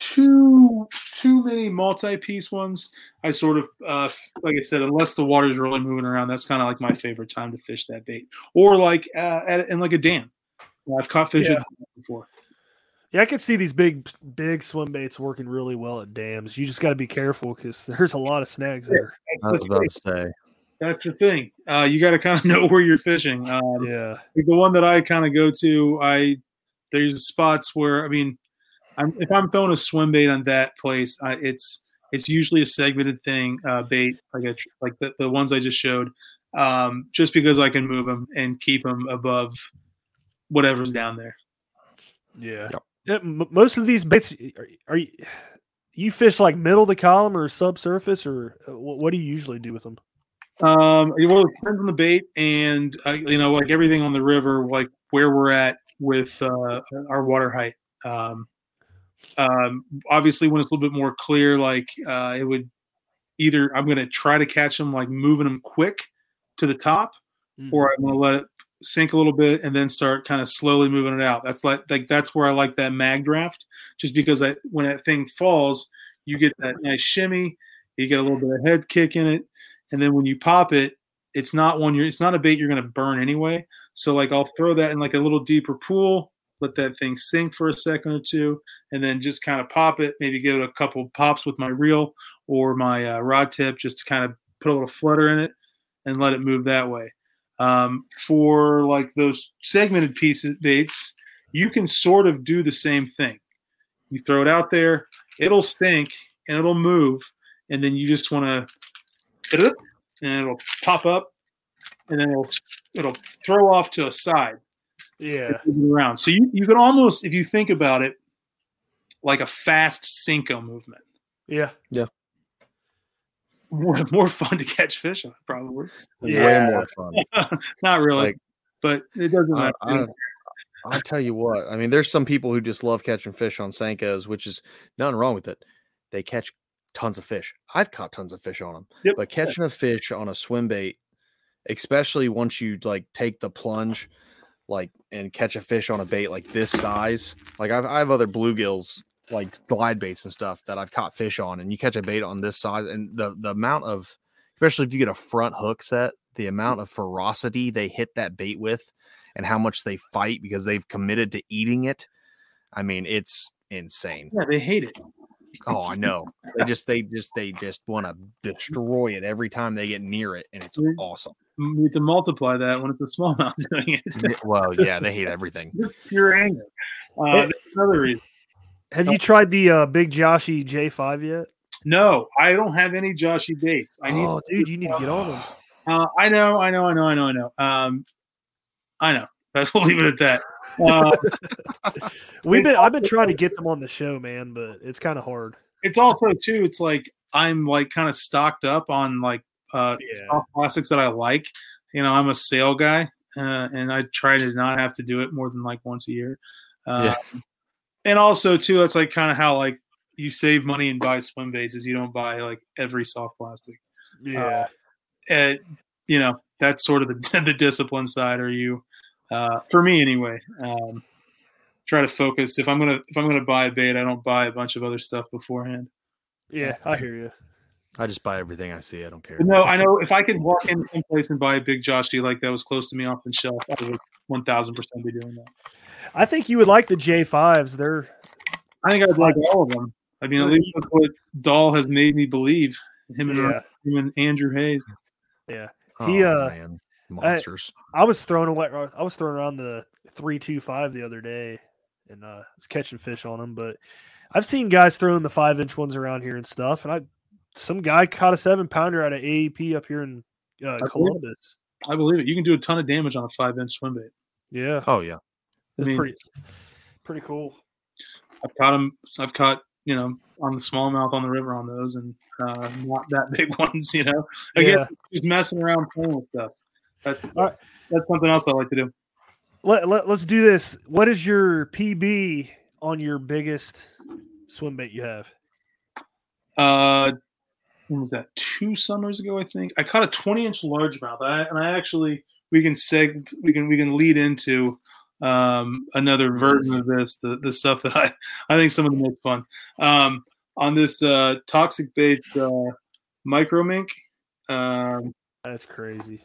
Too many multi-piece ones. I sort of, like I said, unless the water's really moving around, that's kind of like my favorite time to fish that bait. Or like in like a dam. I've caught fish before. Yeah, I can see these big swim baits working really well at dams. You just got to be careful because there's a lot of snags there. I was about to say. That's the thing. You got to kind of know where you're fishing. Like the one that I kind of go to, there's spots where, I mean, if I'm throwing a swim bait on that place, it's usually a segmented thing, bait like the ones I just showed, just because I can move them and keep them above whatever's down there. Yeah. Most of these baits are you fish like middle of the column or subsurface, or what do you usually do with them? Well, it depends on the bait and like everything on the river, like where we're at with our water height. Obviously when it's a little bit more clear, like, it would either, I'm going to try to catch them, like moving them quick to the top, or I'm going to let it sink a little bit and then start kind of slowly moving it out. That's like, that's where I like that mag draft, just because when that thing falls, you get that nice shimmy, you get a little bit of head kick in it. And then when you pop it, it's not a bait you're going to burn anyway. So like, I'll throw that in like a little deeper pool, let that thing sink for a second or two, and then just kind of pop it, maybe give it a couple pops with my reel or my rod tip just to kind of put a little flutter in it and let it move that way. For like those segmented pieces baits, you can sort of do the same thing. You throw it out there, it'll sink and it'll move, and then you just want to, and it'll pop up, and then it'll throw off to a side. Yeah. Around. So you can almost, if you think about it, like a fast Senko movement. Yeah. Yeah. More fun to catch fish on, probably. Yeah. Way more fun. Not really, but it doesn't matter. I'll tell you what. I mean, there's some people who just love catching fish on Senkos, which is nothing wrong with it. They catch tons of fish. I've caught tons of fish on them. Yep. But catching a fish on a swim bait, especially once you take the plunge, and catch a fish on a bait this size. I have other bluegills, glide baits and stuff that I've caught fish on, and you catch a bait on this size, and the amount of, especially if you get a front hook set, the amount of ferocity they hit that bait with and how much they fight because they've committed to eating it. I mean, it's insane. Yeah, they hate it. Oh, I know. They just want to destroy it every time they get near it, and it's awesome. You need to multiply that when it's a smallmouth doing it. Well, yeah, they hate everything. Pure anger. That's another reason. Have you tried the Big Joshy J5 yet? No, I don't have any Joshy baits. Dude, you need to get on them. I know. I know. We'll leave it at that. I've been trying to get them on the show, man, but it's kind of hard. It's also too. It's I'm kind of stocked up on soft plastics that I like. You know, I'm a sale guy, and I try to not have to do it more than once a year. And also too, it's kind of how you save money and buy swim baits is you don't buy every soft plastic. Yeah, and that's sort of the discipline side. Are you? For me, anyway, try to focus. If I'm gonna buy a bait, I don't buy a bunch of other stuff beforehand. Yeah, I hear you. I just buy everything I see. I don't care. But no, I know if I could walk in some place and buy a big Joshy that was close to me off the shelf, I would 1,000% be doing that. I think you would like the J5s. I think I'd like all of them. I mean, at least that's what Dahl has made me believe. Him and Andrew Hayes. Yeah, man. Monsters. I was throwing around the 325 the other day, and was catching fish on them. But I've seen guys throwing the 5-inch ones around here and stuff. And some guy caught a 7-pounder out of AEP up here in Columbus. I believe it. You can do a ton of damage on a 5-inch swim bait. Yeah. Oh yeah. It's pretty cool. I've caught on the smallmouth on the river on those, and not that big ones. Just messing around playing with stuff. That's something else I like to do. Let's do this. What is your PB on your biggest swim bait you have? When was that? 2 summers ago, I think. I caught a 20-inch largemouth, we can lead into another version of this. The stuff that I think some of the most fun on this Toxic Baits micro mink. That's crazy.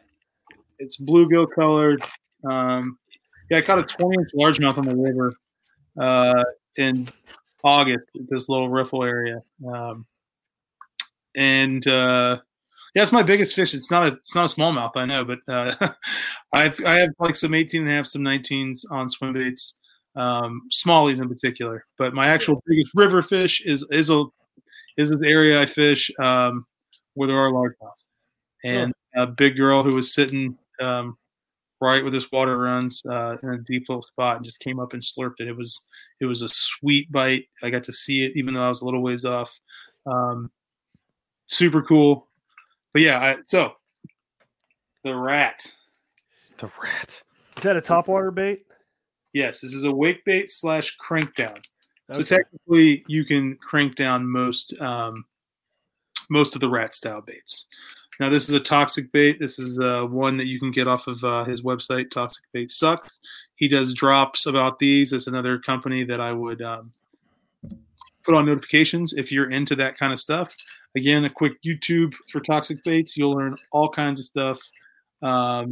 It's bluegill colored. I caught a 20-inch largemouth on the river in August at this little riffle area. It's my biggest fish. It's not a smallmouth, I know, but I have some 18.5, some 19s on swim baits, smallies in particular. But my actual biggest river fish is this area I fish where there are largemouth. And a big girl who was sitting right where this water runs in a deep little spot and just came up and slurped it. It was a sweet bite. I got to see it even though I was a little ways off. Super cool. But yeah, so the rat. The rat. Is that a topwater bait? Yes, this is a wake bait / crank down. Okay. So technically you can crank down most of the rat style baits. Now, this is a Toxic Bait. This is one that you can get off of his website, Toxic Bait Sucks. He does drops about these. That's another company that I would put on notifications if you're into that kind of stuff. Again, a quick YouTube for Toxic Baits. You'll learn all kinds of stuff,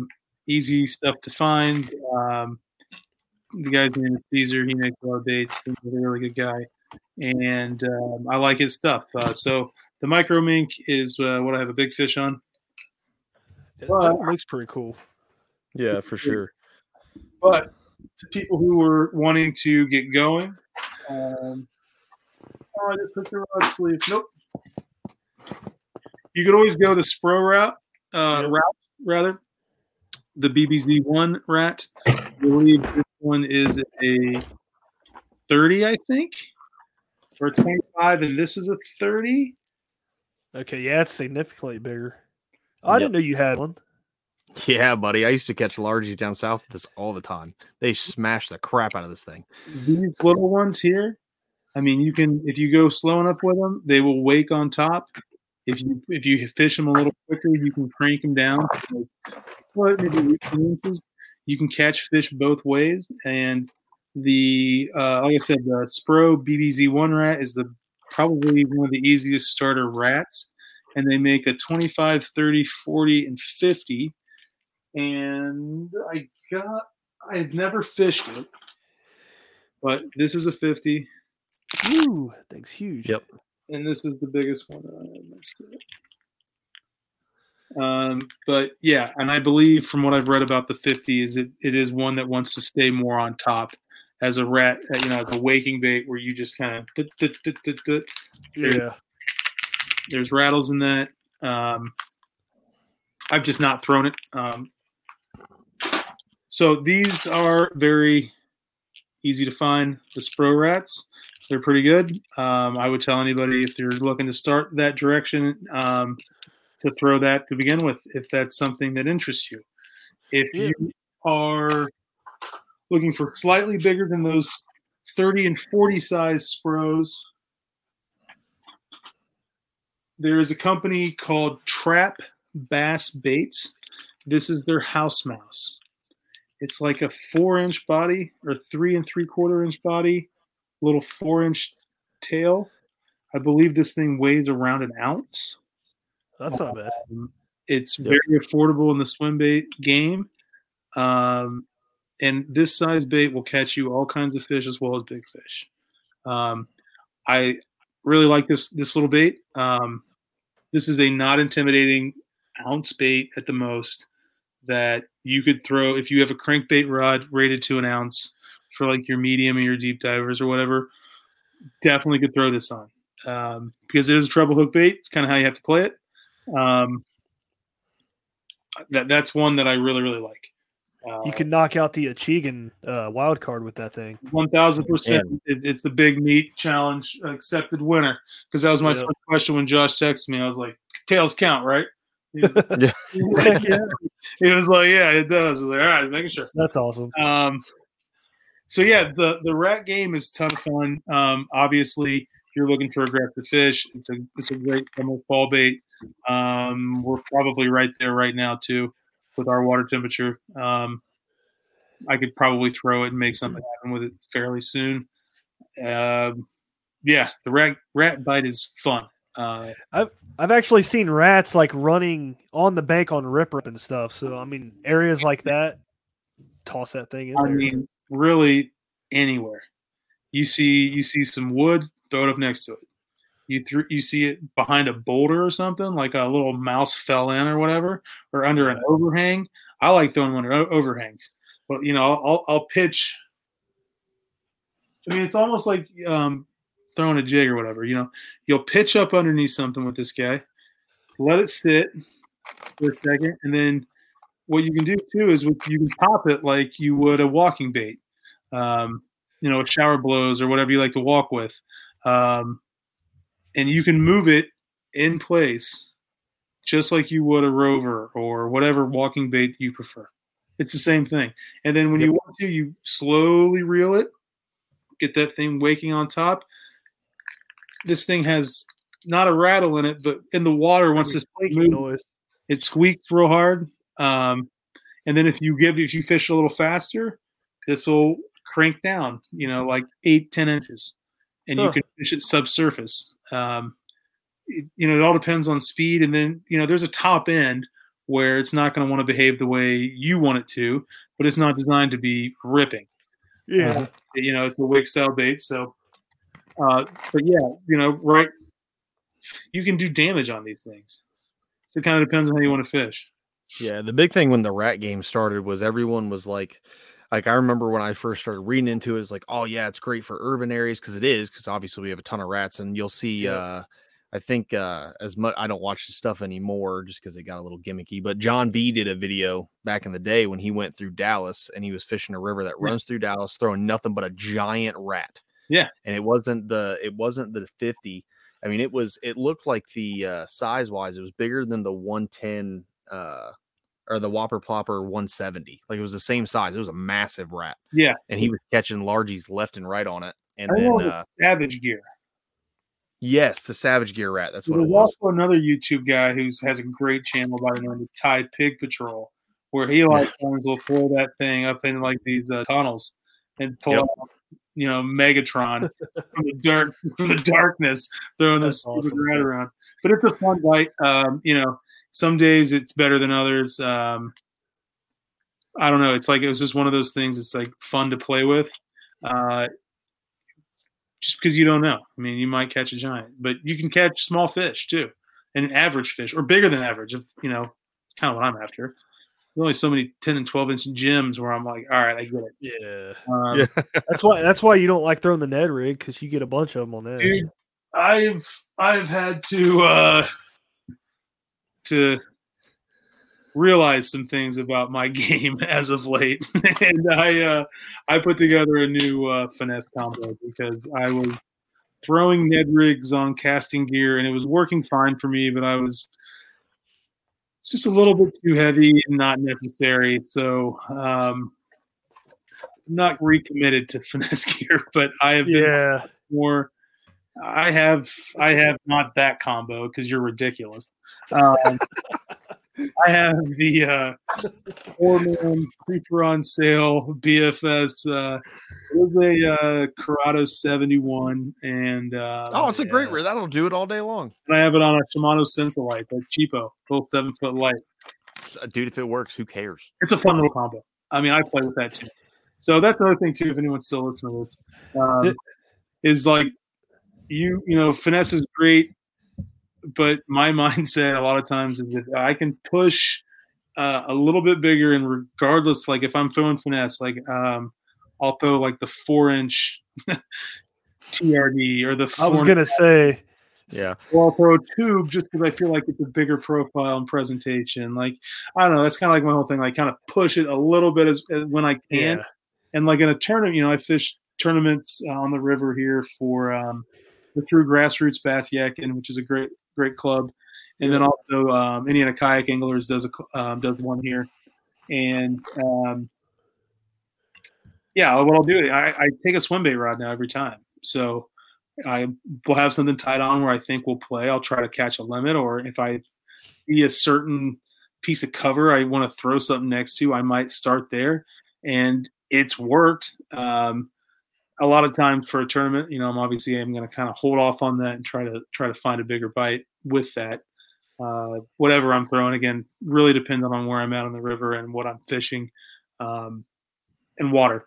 easy stuff to find. The guy's name is Caesar. He makes a lot of baits. He's a really good guy. And I like his stuff. So the micro mink is what I have a big fish on. But that looks pretty cool. Yeah, for sure. But to people who were wanting to get going, I just put the rod sleeve. Nope. You could always go the Spro route, the BBZ1 rat. I believe this one is a 30, I think. for a 25, and this is a 30. Okay, yeah, it's significantly bigger. I didn't know you had one. Yeah, buddy. I used to catch largies down south this all the time. They smash the crap out of this thing. These little ones here, I mean, you can, if you go slow enough with them, they will wake on top. If you fish them a little quicker, you can crank them down. What, maybe 8 inches. You can catch fish both ways. And the like I said, the Spro BBZ1 rat is the probably one of the easiest starter rats. And they make a 25, 30, 40, and 50. And I've never fished it, but this is a 50. Ooh, that thing's huge. Yep. And this is the biggest one that I have next to it. But yeah, and I believe from what I've read about the 50 is it is one that wants to stay more on top as a rat, you know, as a waking bait where you just kind of, yeah. There's rattles in that. I've just not thrown it. So these are very easy to find. The Spro rats, they're pretty good. I would tell anybody if you're looking to start that direction to throw that to begin with, if that's something that interests you. If you are looking for slightly bigger than those 30 and 40 size Spros, there is a company called Trap Bass Baits. This is their house mouse. It's like a 4-inch body or 3 3/4-inch body, little 4-inch tail. I believe this thing weighs around an ounce. That's not bad. It's very affordable in the swim bait game. And this size bait will catch you all kinds of fish as well as big fish. I really like this little bait. This is a not intimidating ounce bait at the most that you could throw if you have a crankbait rod rated to an ounce for like your medium and your deep divers or whatever. Definitely could throw this on because it is a treble hook bait. It's kind of how you have to play it. That's one that I really, really like. You can knock out the Achigan wild card with that thing. 1,000%. It's the big meat challenge accepted winner. Because that was my first question when Josh texted me. I was like, tails count, right? He was like, yeah, it does. I was like, all right, making sure. That's awesome. So yeah, the rat game is a ton of fun. Obviously, if you're looking for aggressive fish, it's a great summer fall bait. We're probably right there right now too. With our water temperature, I could probably throw it and make something happen with it fairly soon. The rat bite is fun. I've actually seen rats like running on the bank on rip and stuff. So I mean, areas like that, toss that thing in. I mean, really anywhere you see some wood, throw it up next to it. You see it behind a boulder or something, like a little mouse fell in or whatever, or under an overhang. I like throwing under overhangs. But, you know, I'll pitch. I mean, it's almost like throwing a jig or whatever, you know. You'll pitch up underneath something with this guy, let it sit for a second, and then what you can do, too, is you can pop it like you would a walking bait, you know, shower blows or whatever you like to walk with. And you can move it in place just like you would a rover or whatever walking bait you prefer. It's the same thing. And then when you want to, you slowly reel it, get that thing waking on top. This thing has not a rattle in it, but in the water, once this thing moves, it squeaks real hard. And then if you fish a little faster, this will crank down, you know, like 8-10 inches. And you can fish it subsurface. It all depends on speed. And then, you know, there's a top end where it's not going to want to behave the way you want it to, but it's not designed to be ripping. Yeah. You know, it's a wake style bait. So, but yeah, you know, right. You can do damage on these things. So it kind of depends on how you want to fish. Yeah. The big thing when the rat game started was everyone was like I remember when I first started reading into it, it's like, oh yeah, it's great for urban areas because obviously we have a ton of rats, and you'll see. I think as much I don't watch the stuff anymore just because it got a little gimmicky. But John B did a video back in the day when he went through Dallas and he was fishing a river that runs through Dallas, throwing nothing but a giant rat. Yeah. And it wasn't the 50. I mean, it looked like the size wise, it was bigger than the 110 or the Whopper Plopper 170. Like it was the same size. It was a massive rat. Yeah. And he was catching largies left and right on it. And then Savage Gear. Yes, the Savage Gear rat. That's what it was. Also another YouTube guy who has a great channel by the name of Tide Pig Patrol, where he will throw that thing up in like these tunnels and pull out, Megatron from the darkness, throwing this rat around. But it's a fun bite. Some days it's better than others. I don't know. It's like it was just one of those things. It's like fun to play with. Just because you don't know. I mean, you might catch a giant, but you can catch small fish too, and average fish or bigger than average. It's kind of what I'm after. There's only so many 10 and 12 inch gyms where I'm like, all right, I get it. Yeah. That's why you don't like throwing the Ned rig, because you get a bunch of them on that. Dude, I've had to realize some things about my game as of late, and I put together a new finesse combo because I was throwing Ned rigs on casting gear and it was working fine for me, but I was just a little bit too heavy and not necessary. So I'm not recommitted to finesse gear, but I have been more. I have not that combo because you're ridiculous. I have the Foreman Creeper on Sale BFS. It was a Corrado 71, and it's a great rig. That'll do it all day long. And I have it on a Shimano Sensolite, that cheapo, full 7 foot light. Dude, if it works, who cares? It's a fun little combo. I mean, I play with that too. So that's another thing too. If anyone's still listening to this, is like finesse is great. But my mindset a lot of times is that I can push a little bit bigger, and regardless, like if I'm throwing finesse, like I'll throw like the 4-inch TRD or the 4-inch. I was going to say, yeah. Or I'll throw a tube just because I feel like it's a bigger profile and presentation. Like, I don't know. That's kind of like my whole thing. Like kind of push it a little bit as when I can. Yeah. And like in a tournament, I fish tournaments on the river here for through Grassroots Bass Yakin, which is a great club, and then also Indiana Kayak Anglers does one here, and what I'll do, I take a swim bait rod now every time, so I will have something tied on where I think we'll play. I'll try to catch a limit, or if I see a certain piece of cover I want to throw something next to, I might start there, and it's worked. A lot of times for a tournament, I'm going to kind of hold off on that and try to find a bigger bite with that. Whatever I'm throwing, again, really dependent on where I'm at on the river and what I'm fishing and water.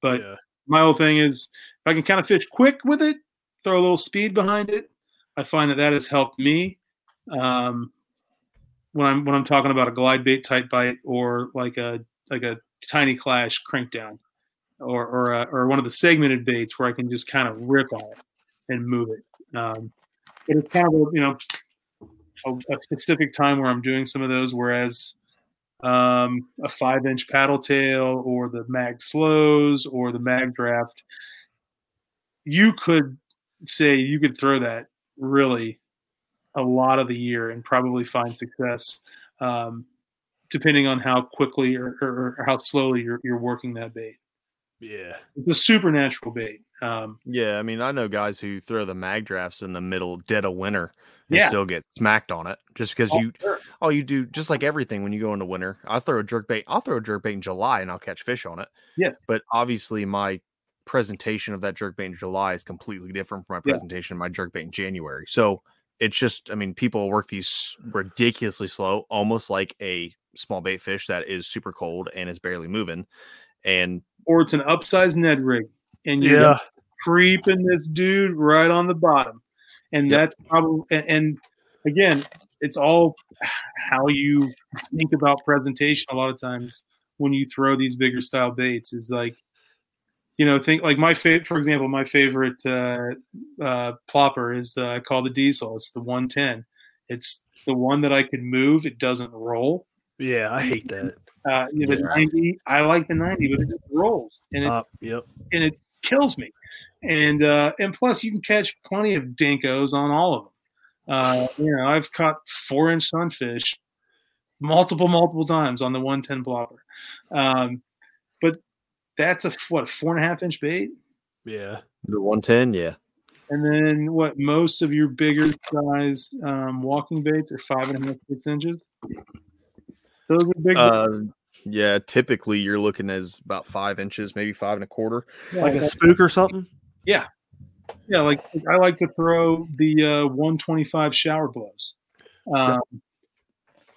But my whole thing is if I can kind of fish quick with it, throw a little speed behind it, I find that has helped me when I'm talking about a glide bait type bite or like a tiny clash crank down. Or one of the segmented baits where I can just kind of rip on it and move it. It's kind of a specific time where I'm doing some of those. Whereas a 5-inch paddle tail or the mag slows or the mag draft, you could throw that really a lot of the year and probably find success, depending on how quickly or how slowly you're working that bait. Yeah, it's a supernatural bait. I mean, I know guys who throw the mag drafts in the middle dead of winter and still get smacked on it just because you do, just like everything when you go into winter. I'll throw a jerk bait in July and I'll catch fish on it. Yeah, but obviously my presentation of that jerk bait in July is completely different from my presentation of my jerk bait in January. So it's just, I mean, people work these ridiculously slow, almost like a small bait fish that is super cold and is barely moving. Or it's an upsized Ned rig, and you're creeping this dude right on the bottom, and that's probably. And again, it's all how you think about presentation. A lot of times, when you throw these bigger style baits, is like, think like my favorite plopper is I call the Diesel. It's the 110. It's the one that I can move. It doesn't roll. Yeah, I hate that. The 90, I like the 90, but it just rolls and it kills me. And plus, you can catch plenty of dinkos on all of them. I've caught 4-inch sunfish multiple times on the 110 blobber. But that's a 4.5-inch bait? Yeah. The 110, yeah. And then most of your bigger size walking baits are 5.5, 6 inches? Those are big. Yeah, typically you're looking at about 5 inches, maybe 5.25. Yeah, like a spook or something? Yeah. Yeah, like I like to throw the 125 shower blows.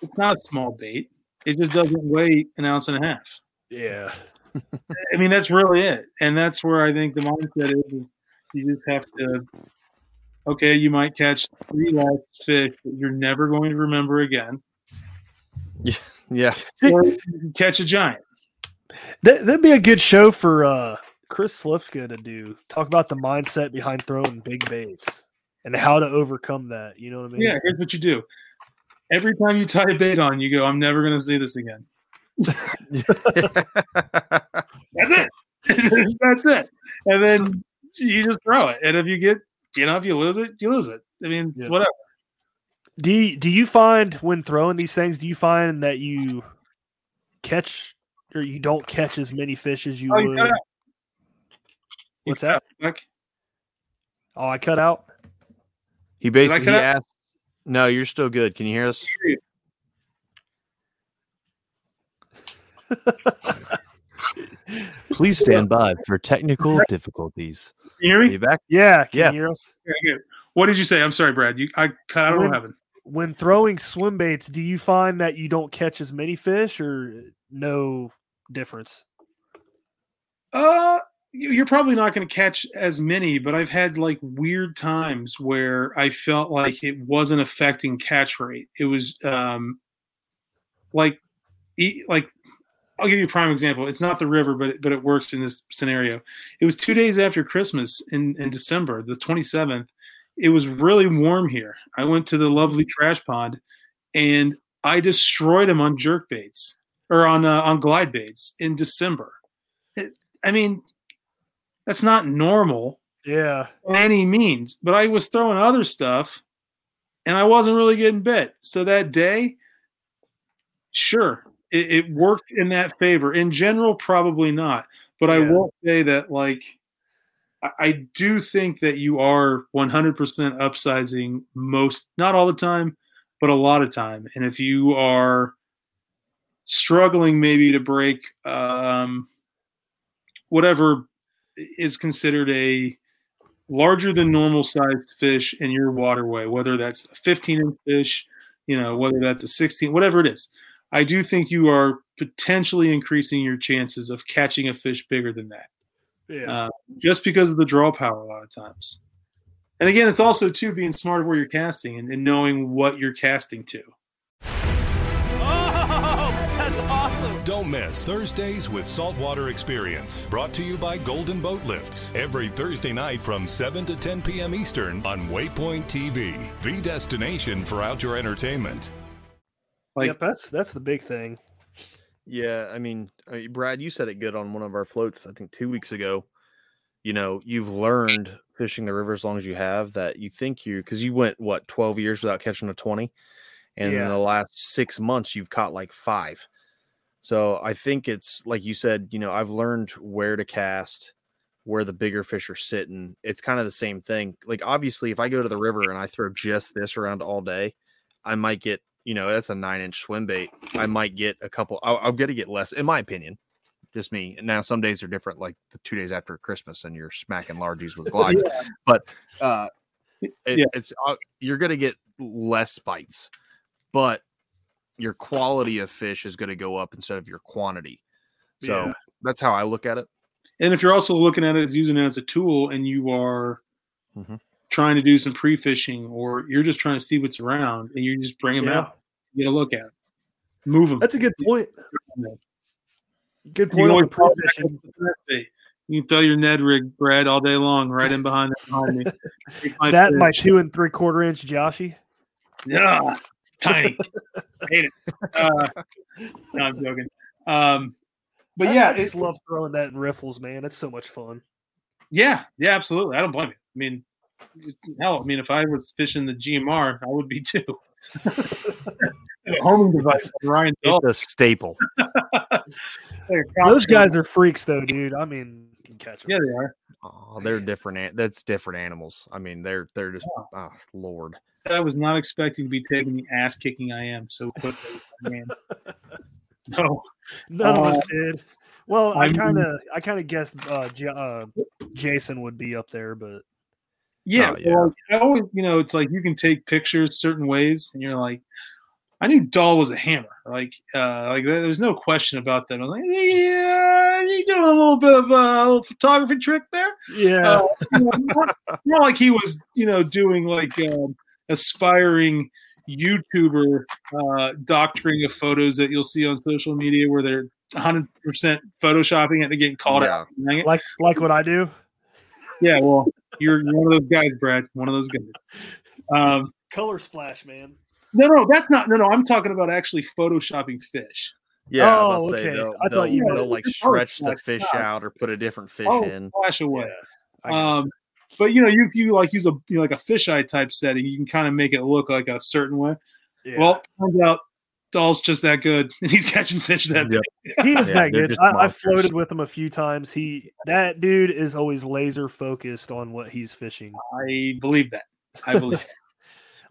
It's not a small bait. It just doesn't weigh 1.5 ounces. Yeah. I mean, that's really it. And that's where I think the mindset is you just have to, okay, you might catch 3 last fish that you're never going to remember again. Yeah. Yeah. Or you can catch a giant. That'd be a good show for Chris Slifka to do. Talk about the mindset behind throwing big baits and how to overcome that. You know what I mean? Yeah, here's what you do. Every time you tie a bait on, you go, I'm never going to see this again. That's it. And then you just throw it. And if you get, if you lose it, you lose it. I mean, yeah. Whatever. Do you find when throwing these things, that you catch or you don't catch as many fish as you would? What's that? Oh, I cut out. He basically asked. No, you're still good. Can you hear us? Please stand by for technical difficulties. Can you hear me? Are you back? Yeah. Can you hear us? Yeah. What did you say? I'm sorry, Brad. I cut out what happened. When throwing swim baits, do you find that you don't catch as many fish or no difference? You're probably not going to catch as many, but I've had like weird times where I felt like it wasn't affecting catch rate. It was I'll give you a prime example. It's not the river, but it works in this scenario. It was 2 days after Christmas in December, the 27th. It was really warm here. I went to the lovely trash pond, and I destroyed them on jerk baits or on glide baits in December. That's not normal, by any means. But I was throwing other stuff, and I wasn't really getting bit. So that day, sure, it worked in that favor. In general, probably not. But I will say that, I do think that you are 100% upsizing most, not all the time, but a lot of time. And if you are struggling maybe to break whatever is considered a larger than normal sized fish in your waterway, whether that's a 15-inch fish, whether that's a 16, whatever it is. I do think you are potentially increasing your chances of catching a fish bigger than that. Yeah. Just because of the draw power a lot of times. And again, it's also too being smart of where you're casting and knowing what you're casting to. Don't miss Thursdays with Saltwater Experience, brought to you by Golden Boat Lifts, every Thursday night from 7 to 10 p.m. Eastern on Waypoint TV, the destination for outdoor entertainment. That's the big thing. Yeah, Brad, you said it good on one of our floats, I think 2 weeks ago. You've learned fishing the river as long as you have that you think because you went, 12 years without catching a 20? And in the last 6 months, you've caught like 5. So I think it's like you said, I've learned where to cast, where the bigger fish are sitting. It's kind of the same thing. Like, obviously, if I go to the river and I throw just this around all day, I might get, that's a 9-inch swim bait. I might get a couple. I'm going to get less, in my opinion, just me. And now some days are different, like the 2 days after Christmas and you're smacking largies with glides. But you're going to get less bites. But your quality of fish is going to go up instead of your quantity. So that's how I look at it. And if you're also looking at it as using it as a tool and you are trying to do some pre-fishing or you're just trying to see what's around and you just bring them out, get a look at them, move them. That's a good point. Good point on the pre-fishing. You can throw your Ned rig, Brad, all day long right in behind that. That my 2 3/4-inch Joshy. Yeah. Tiny. Hate it. No, I'm joking. But I just love throwing that in riffles, man. It's so much fun. Yeah, absolutely. I don't blame you. I mean, hell, I mean, if I was fishing the GMR, I would be too. Homing device, Ryan. It's a staple. Those guys are freaks, though, dude. I mean, you can catch them. Yeah, they are. Oh, they're different. That's different animals. I mean, they're just, oh, Lord. I was not expecting to be taking the ass kicking I am so quickly. Man. No, none of us did. Well, I kind of guessed Jason would be up there, but yeah. Well, I always, it's like you can take pictures certain ways, and you're like, I knew Dahl was a hammer. Like there was no question about that. I was like, yeah, you doing a little bit of a little photography trick there. Yeah, not like he was, doing like aspiring YouTuber doctoring of photos that you'll see on social media where they're 100% photoshopping it and getting called out. Like what I do. Yeah, well, you're one of those guys, Brad. One of those guys. Color splash, man. No, that's not. No. I'm talking about actually photoshopping fish. Yeah. Oh, okay. I thought you will like stretch the fish out or put a different fish in. Flash away. Yeah, but you like use a like a fisheye type setting, you can kind of make it look like a certain way. Yeah. Well, turns out Dahl's just that good, and he's catching fish that big. Yeah. He is that good. I floated with him a few times. That dude is always laser focused on what he's fishing. I believe that.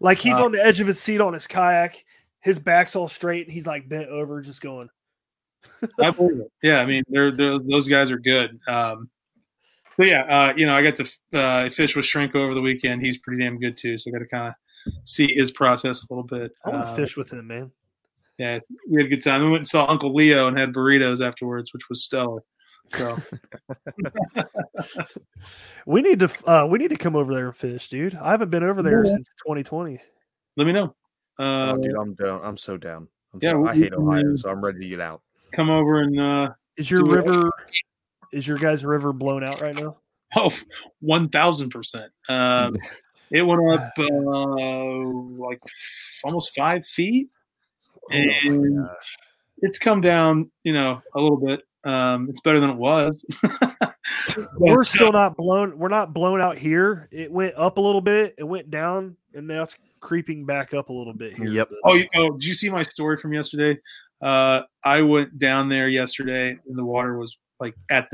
Like he's on the edge of his seat on his kayak, his back's all straight, and he's like bent over, just going. I believe it. Yeah, I mean, those guys are good. So yeah, I got to fish with Shrink over the weekend. He's pretty damn good too. So I got to kind of see his process a little bit. I want to fish with him, man. Yeah, we had a good time. We went and saw Uncle Leo and had burritos afterwards, which was stellar. So we need to come over there and fish, dude. I haven't been over there since 2020. Let me know. Dude, I'm down. I'm so down. I hate Ohio, so I'm ready to get out. Come over and is your guys' river blown out right now? Oh, 1,000%. It went up like almost 5 feet, and it's come down, a little bit. It's better than it was. We're still not blown. We're not blown out here. It went up a little bit. It went down, and now it's creeping back up a little bit here. Yep. Oh, did you see my story from yesterday? I went down there yesterday, and the water was like at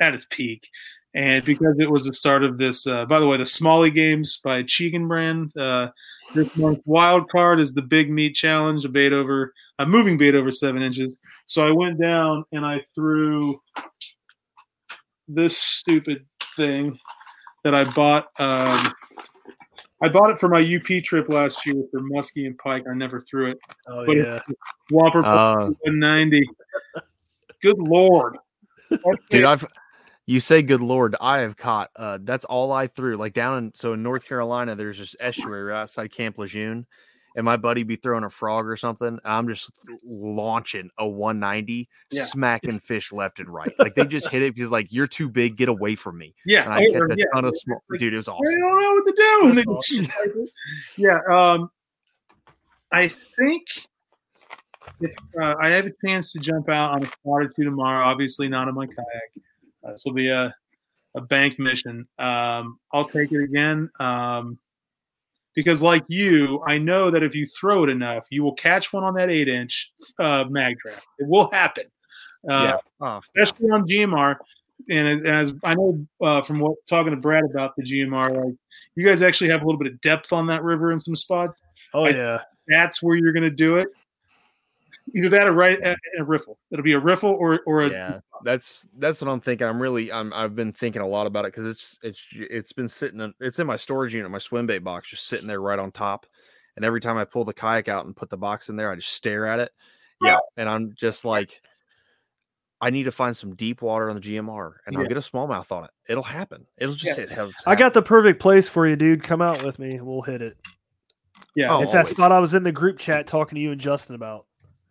its peak, and because it was the start of this. By the way, the Smalley Games by Chegan Brand. This month wild card is the Big Meat Challenge, a moving bait over 7 inches. So I went down and I threw this stupid thing that I bought. I bought it for my UP trip last year for muskie and pike. I never threw it. Oh, but yeah. Whopper 190. Good Lord. Dude, you say good Lord, I have caught. That's all I threw. Like in North Carolina, there's this estuary right outside Camp Lejeune. And my buddy be throwing a frog or something. I'm just launching a 190, smacking fish left and right. Like they just hit it because like you're too big, get away from me. Yeah, and I kept a ton of small. Dude, it was awesome. I don't know what to do. And then, awesome. Yeah, I think if I have a chance to jump out on a spot or two tomorrow, obviously not on my kayak. This will be a bank mission. I'll take it again. Because like you, I know that if you throw it enough, you will catch one on that 8-inch mag draft. It will happen, especially on GMR. And as I know from talking to Brad about the GMR, like you guys actually have a little bit of depth on that river in some spots. Oh yeah, that's where you're going to do it. Either that or right at a riffle. It'll be a riffle or a. Yeah, that's what I'm thinking. I've been thinking a lot about it because it's been sitting. It's in my storage unit, my swim bait box, just sitting there right on top. And every time I pull the kayak out and put the box in there, I just stare at it. Yeah, and I'm just like, I need to find some deep water on the GMR, and I'll get a smallmouth on it. It'll happen. It'll just happen. I got the perfect place for you, dude. Come out with me. We'll hit it. Yeah, that spot I was in the group chat talking to you and Justin about.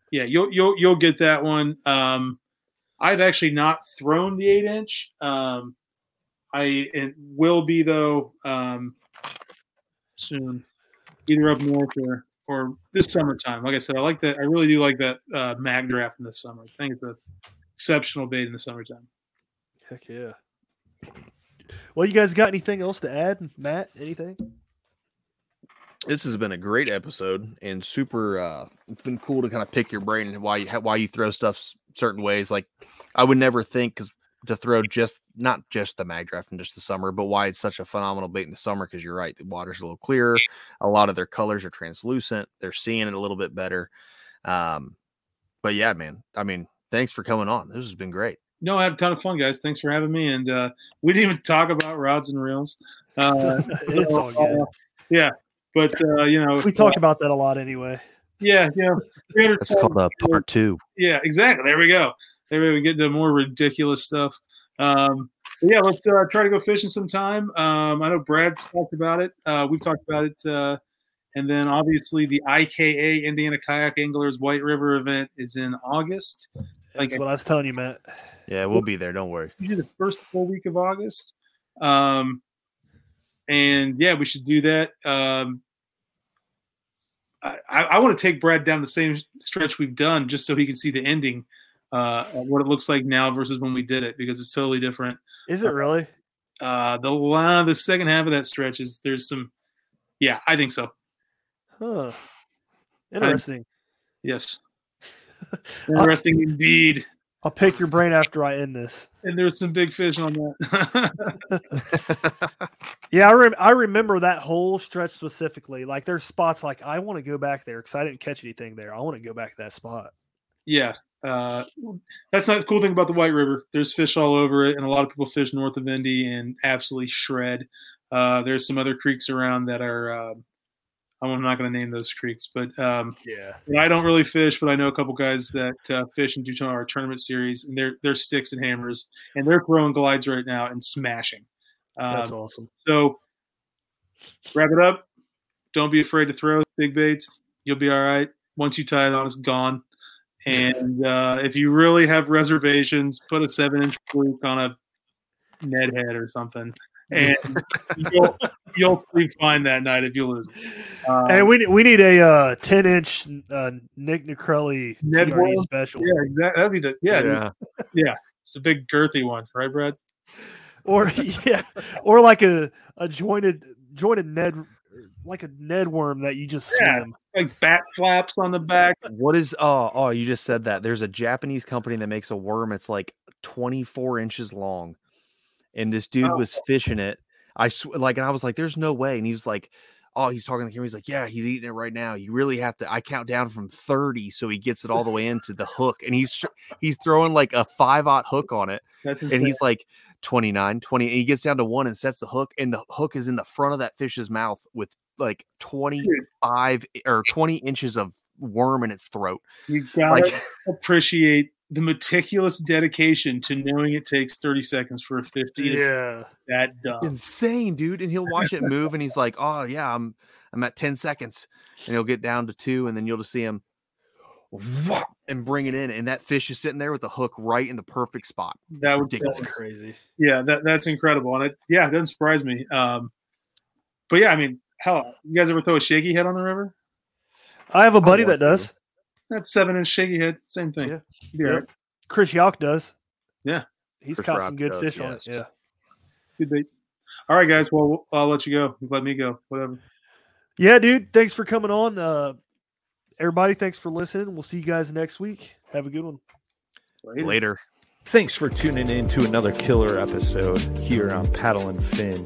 Yeah, you'll get that one. I've actually not thrown the 8-inch. It will be though soon, either up north or this summertime. Like I said, I like that. I really do like that mag draft in the summer. I think it's an exceptional bait in the summertime. Heck yeah. Well, you guys got anything else to add, Matt? Anything? This has been a great episode and super. It's been cool to kind of pick your brain and why you throw stuff certain ways. Like I would never think to throw just not just the mag draft and just the summer, but why it's such a phenomenal bait in the summer. Because you're right, the water's a little clearer. A lot of their colors are translucent. They're seeing it a little bit better. But yeah, man. I mean, thanks for coming on. This has been great. No, I had a ton of fun, guys. Thanks for having me. And we didn't even talk about rods and reels. It's all good. Yeah. But, you know. We talk about that a lot anyway. Yeah. Yeah. It's called part two. Yeah, exactly. There we go. Maybe we get to more ridiculous stuff. Yeah, let's try to go fishing sometime. I know Brad's talked about it. We've talked about it. And then, obviously, the IKA, Indiana Kayak Anglers White River event is in August. That's what I was telling you, Matt. Yeah, we'll be there. Don't worry. Usually the first full week of August. And, yeah, we should do that. I want to take Brad down the same stretch we've done just so he can see the ending, what it looks like now versus when we did it, because it's totally different. Is it really? The second half of that stretch is there's some – yeah, I think so. Huh. Interesting. Yes. Interesting indeed. I'll pick your brain after I end this. And there's some big fish on that. Yeah, I remember that whole stretch specifically. Like, there's spots like I want to go back there because I didn't catch anything there. I want to go back to that spot. Yeah. That's not the cool thing about the White River. There's fish all over it, and a lot of people fish north of Indy and absolutely shred. There's some other creeks around that are I'm not going to name those creeks, but yeah, I don't really fish, but I know a couple guys that fish and do our tournament series, and they're sticks and hammers, and they're throwing glides right now and smashing. That's awesome. So wrap it up. Don't be afraid to throw big baits. You'll be all right. Once you tie it on, it's gone. And if you really have reservations, put a 7-inch fluke on a Ned head or something. And you'll sleep fine that night if you lose. And we need a 10-inch Nick Nacrelli special. Yeah, exactly. That'd be the yeah. It's a big girthy one, right, Brad? Or yeah, or like a jointed Ned, like a Ned worm that you just swim. Like bat flaps on the back. What is oh you just said that. There's a Japanese company that makes a worm. It's like 24 inches long. And this dude was fishing it. And I was like, "There's no way." And he was like, "Oh, he's talking to the camera." He's like, "Yeah, he's eating it right now. You really have to." I count down from 30, so he gets it all the way into the hook, and he's throwing like a 5/0 hook on it, and he's like 29, 20, and he gets down to 1 and sets the hook, and the hook is in the front of that fish's mouth with like 25 or 20 inches of worm in its throat. You gotta appreciate the meticulous dedication to knowing it takes 30 seconds for a 50. Yeah. That dumb. Insane, dude. And he'll watch it move and he's like, "Oh yeah, I'm at 10 seconds. And he'll get down to 2 and then you'll just see him whop, and bring it in. And that fish is sitting there with the hook right in the perfect spot. That's crazy. Yeah. That's incredible. And it doesn't surprise me. But yeah, I mean, hell, you guys ever throw a shaky head on the river? I have a buddy that does. That's 7-inch shaky head. Same thing. Yeah. Yep. Chris Yawk does. Yeah. He's caught some good fish on it. Yeah. Good bait. All right, guys. Well, I'll let you go. Let me go. Whatever. Yeah, dude. Thanks for coming on. Everybody, thanks for listening. We'll see you guys next week. Have a good one. Later. Thanks for tuning in to another killer episode here on Paddle and Fin.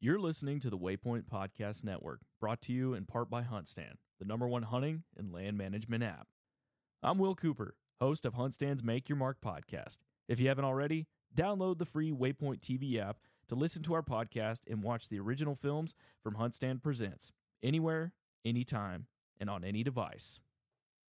You're listening to the Waypoint Podcast Network, brought to you in part by HuntStand, the #1 hunting and land management app. I'm Will Cooper, host of HuntStand's Make Your Mark podcast. If you haven't already, download the free Waypoint TV app to listen to our podcast and watch the original films from HuntStand Presents, anywhere, anytime, and on any device.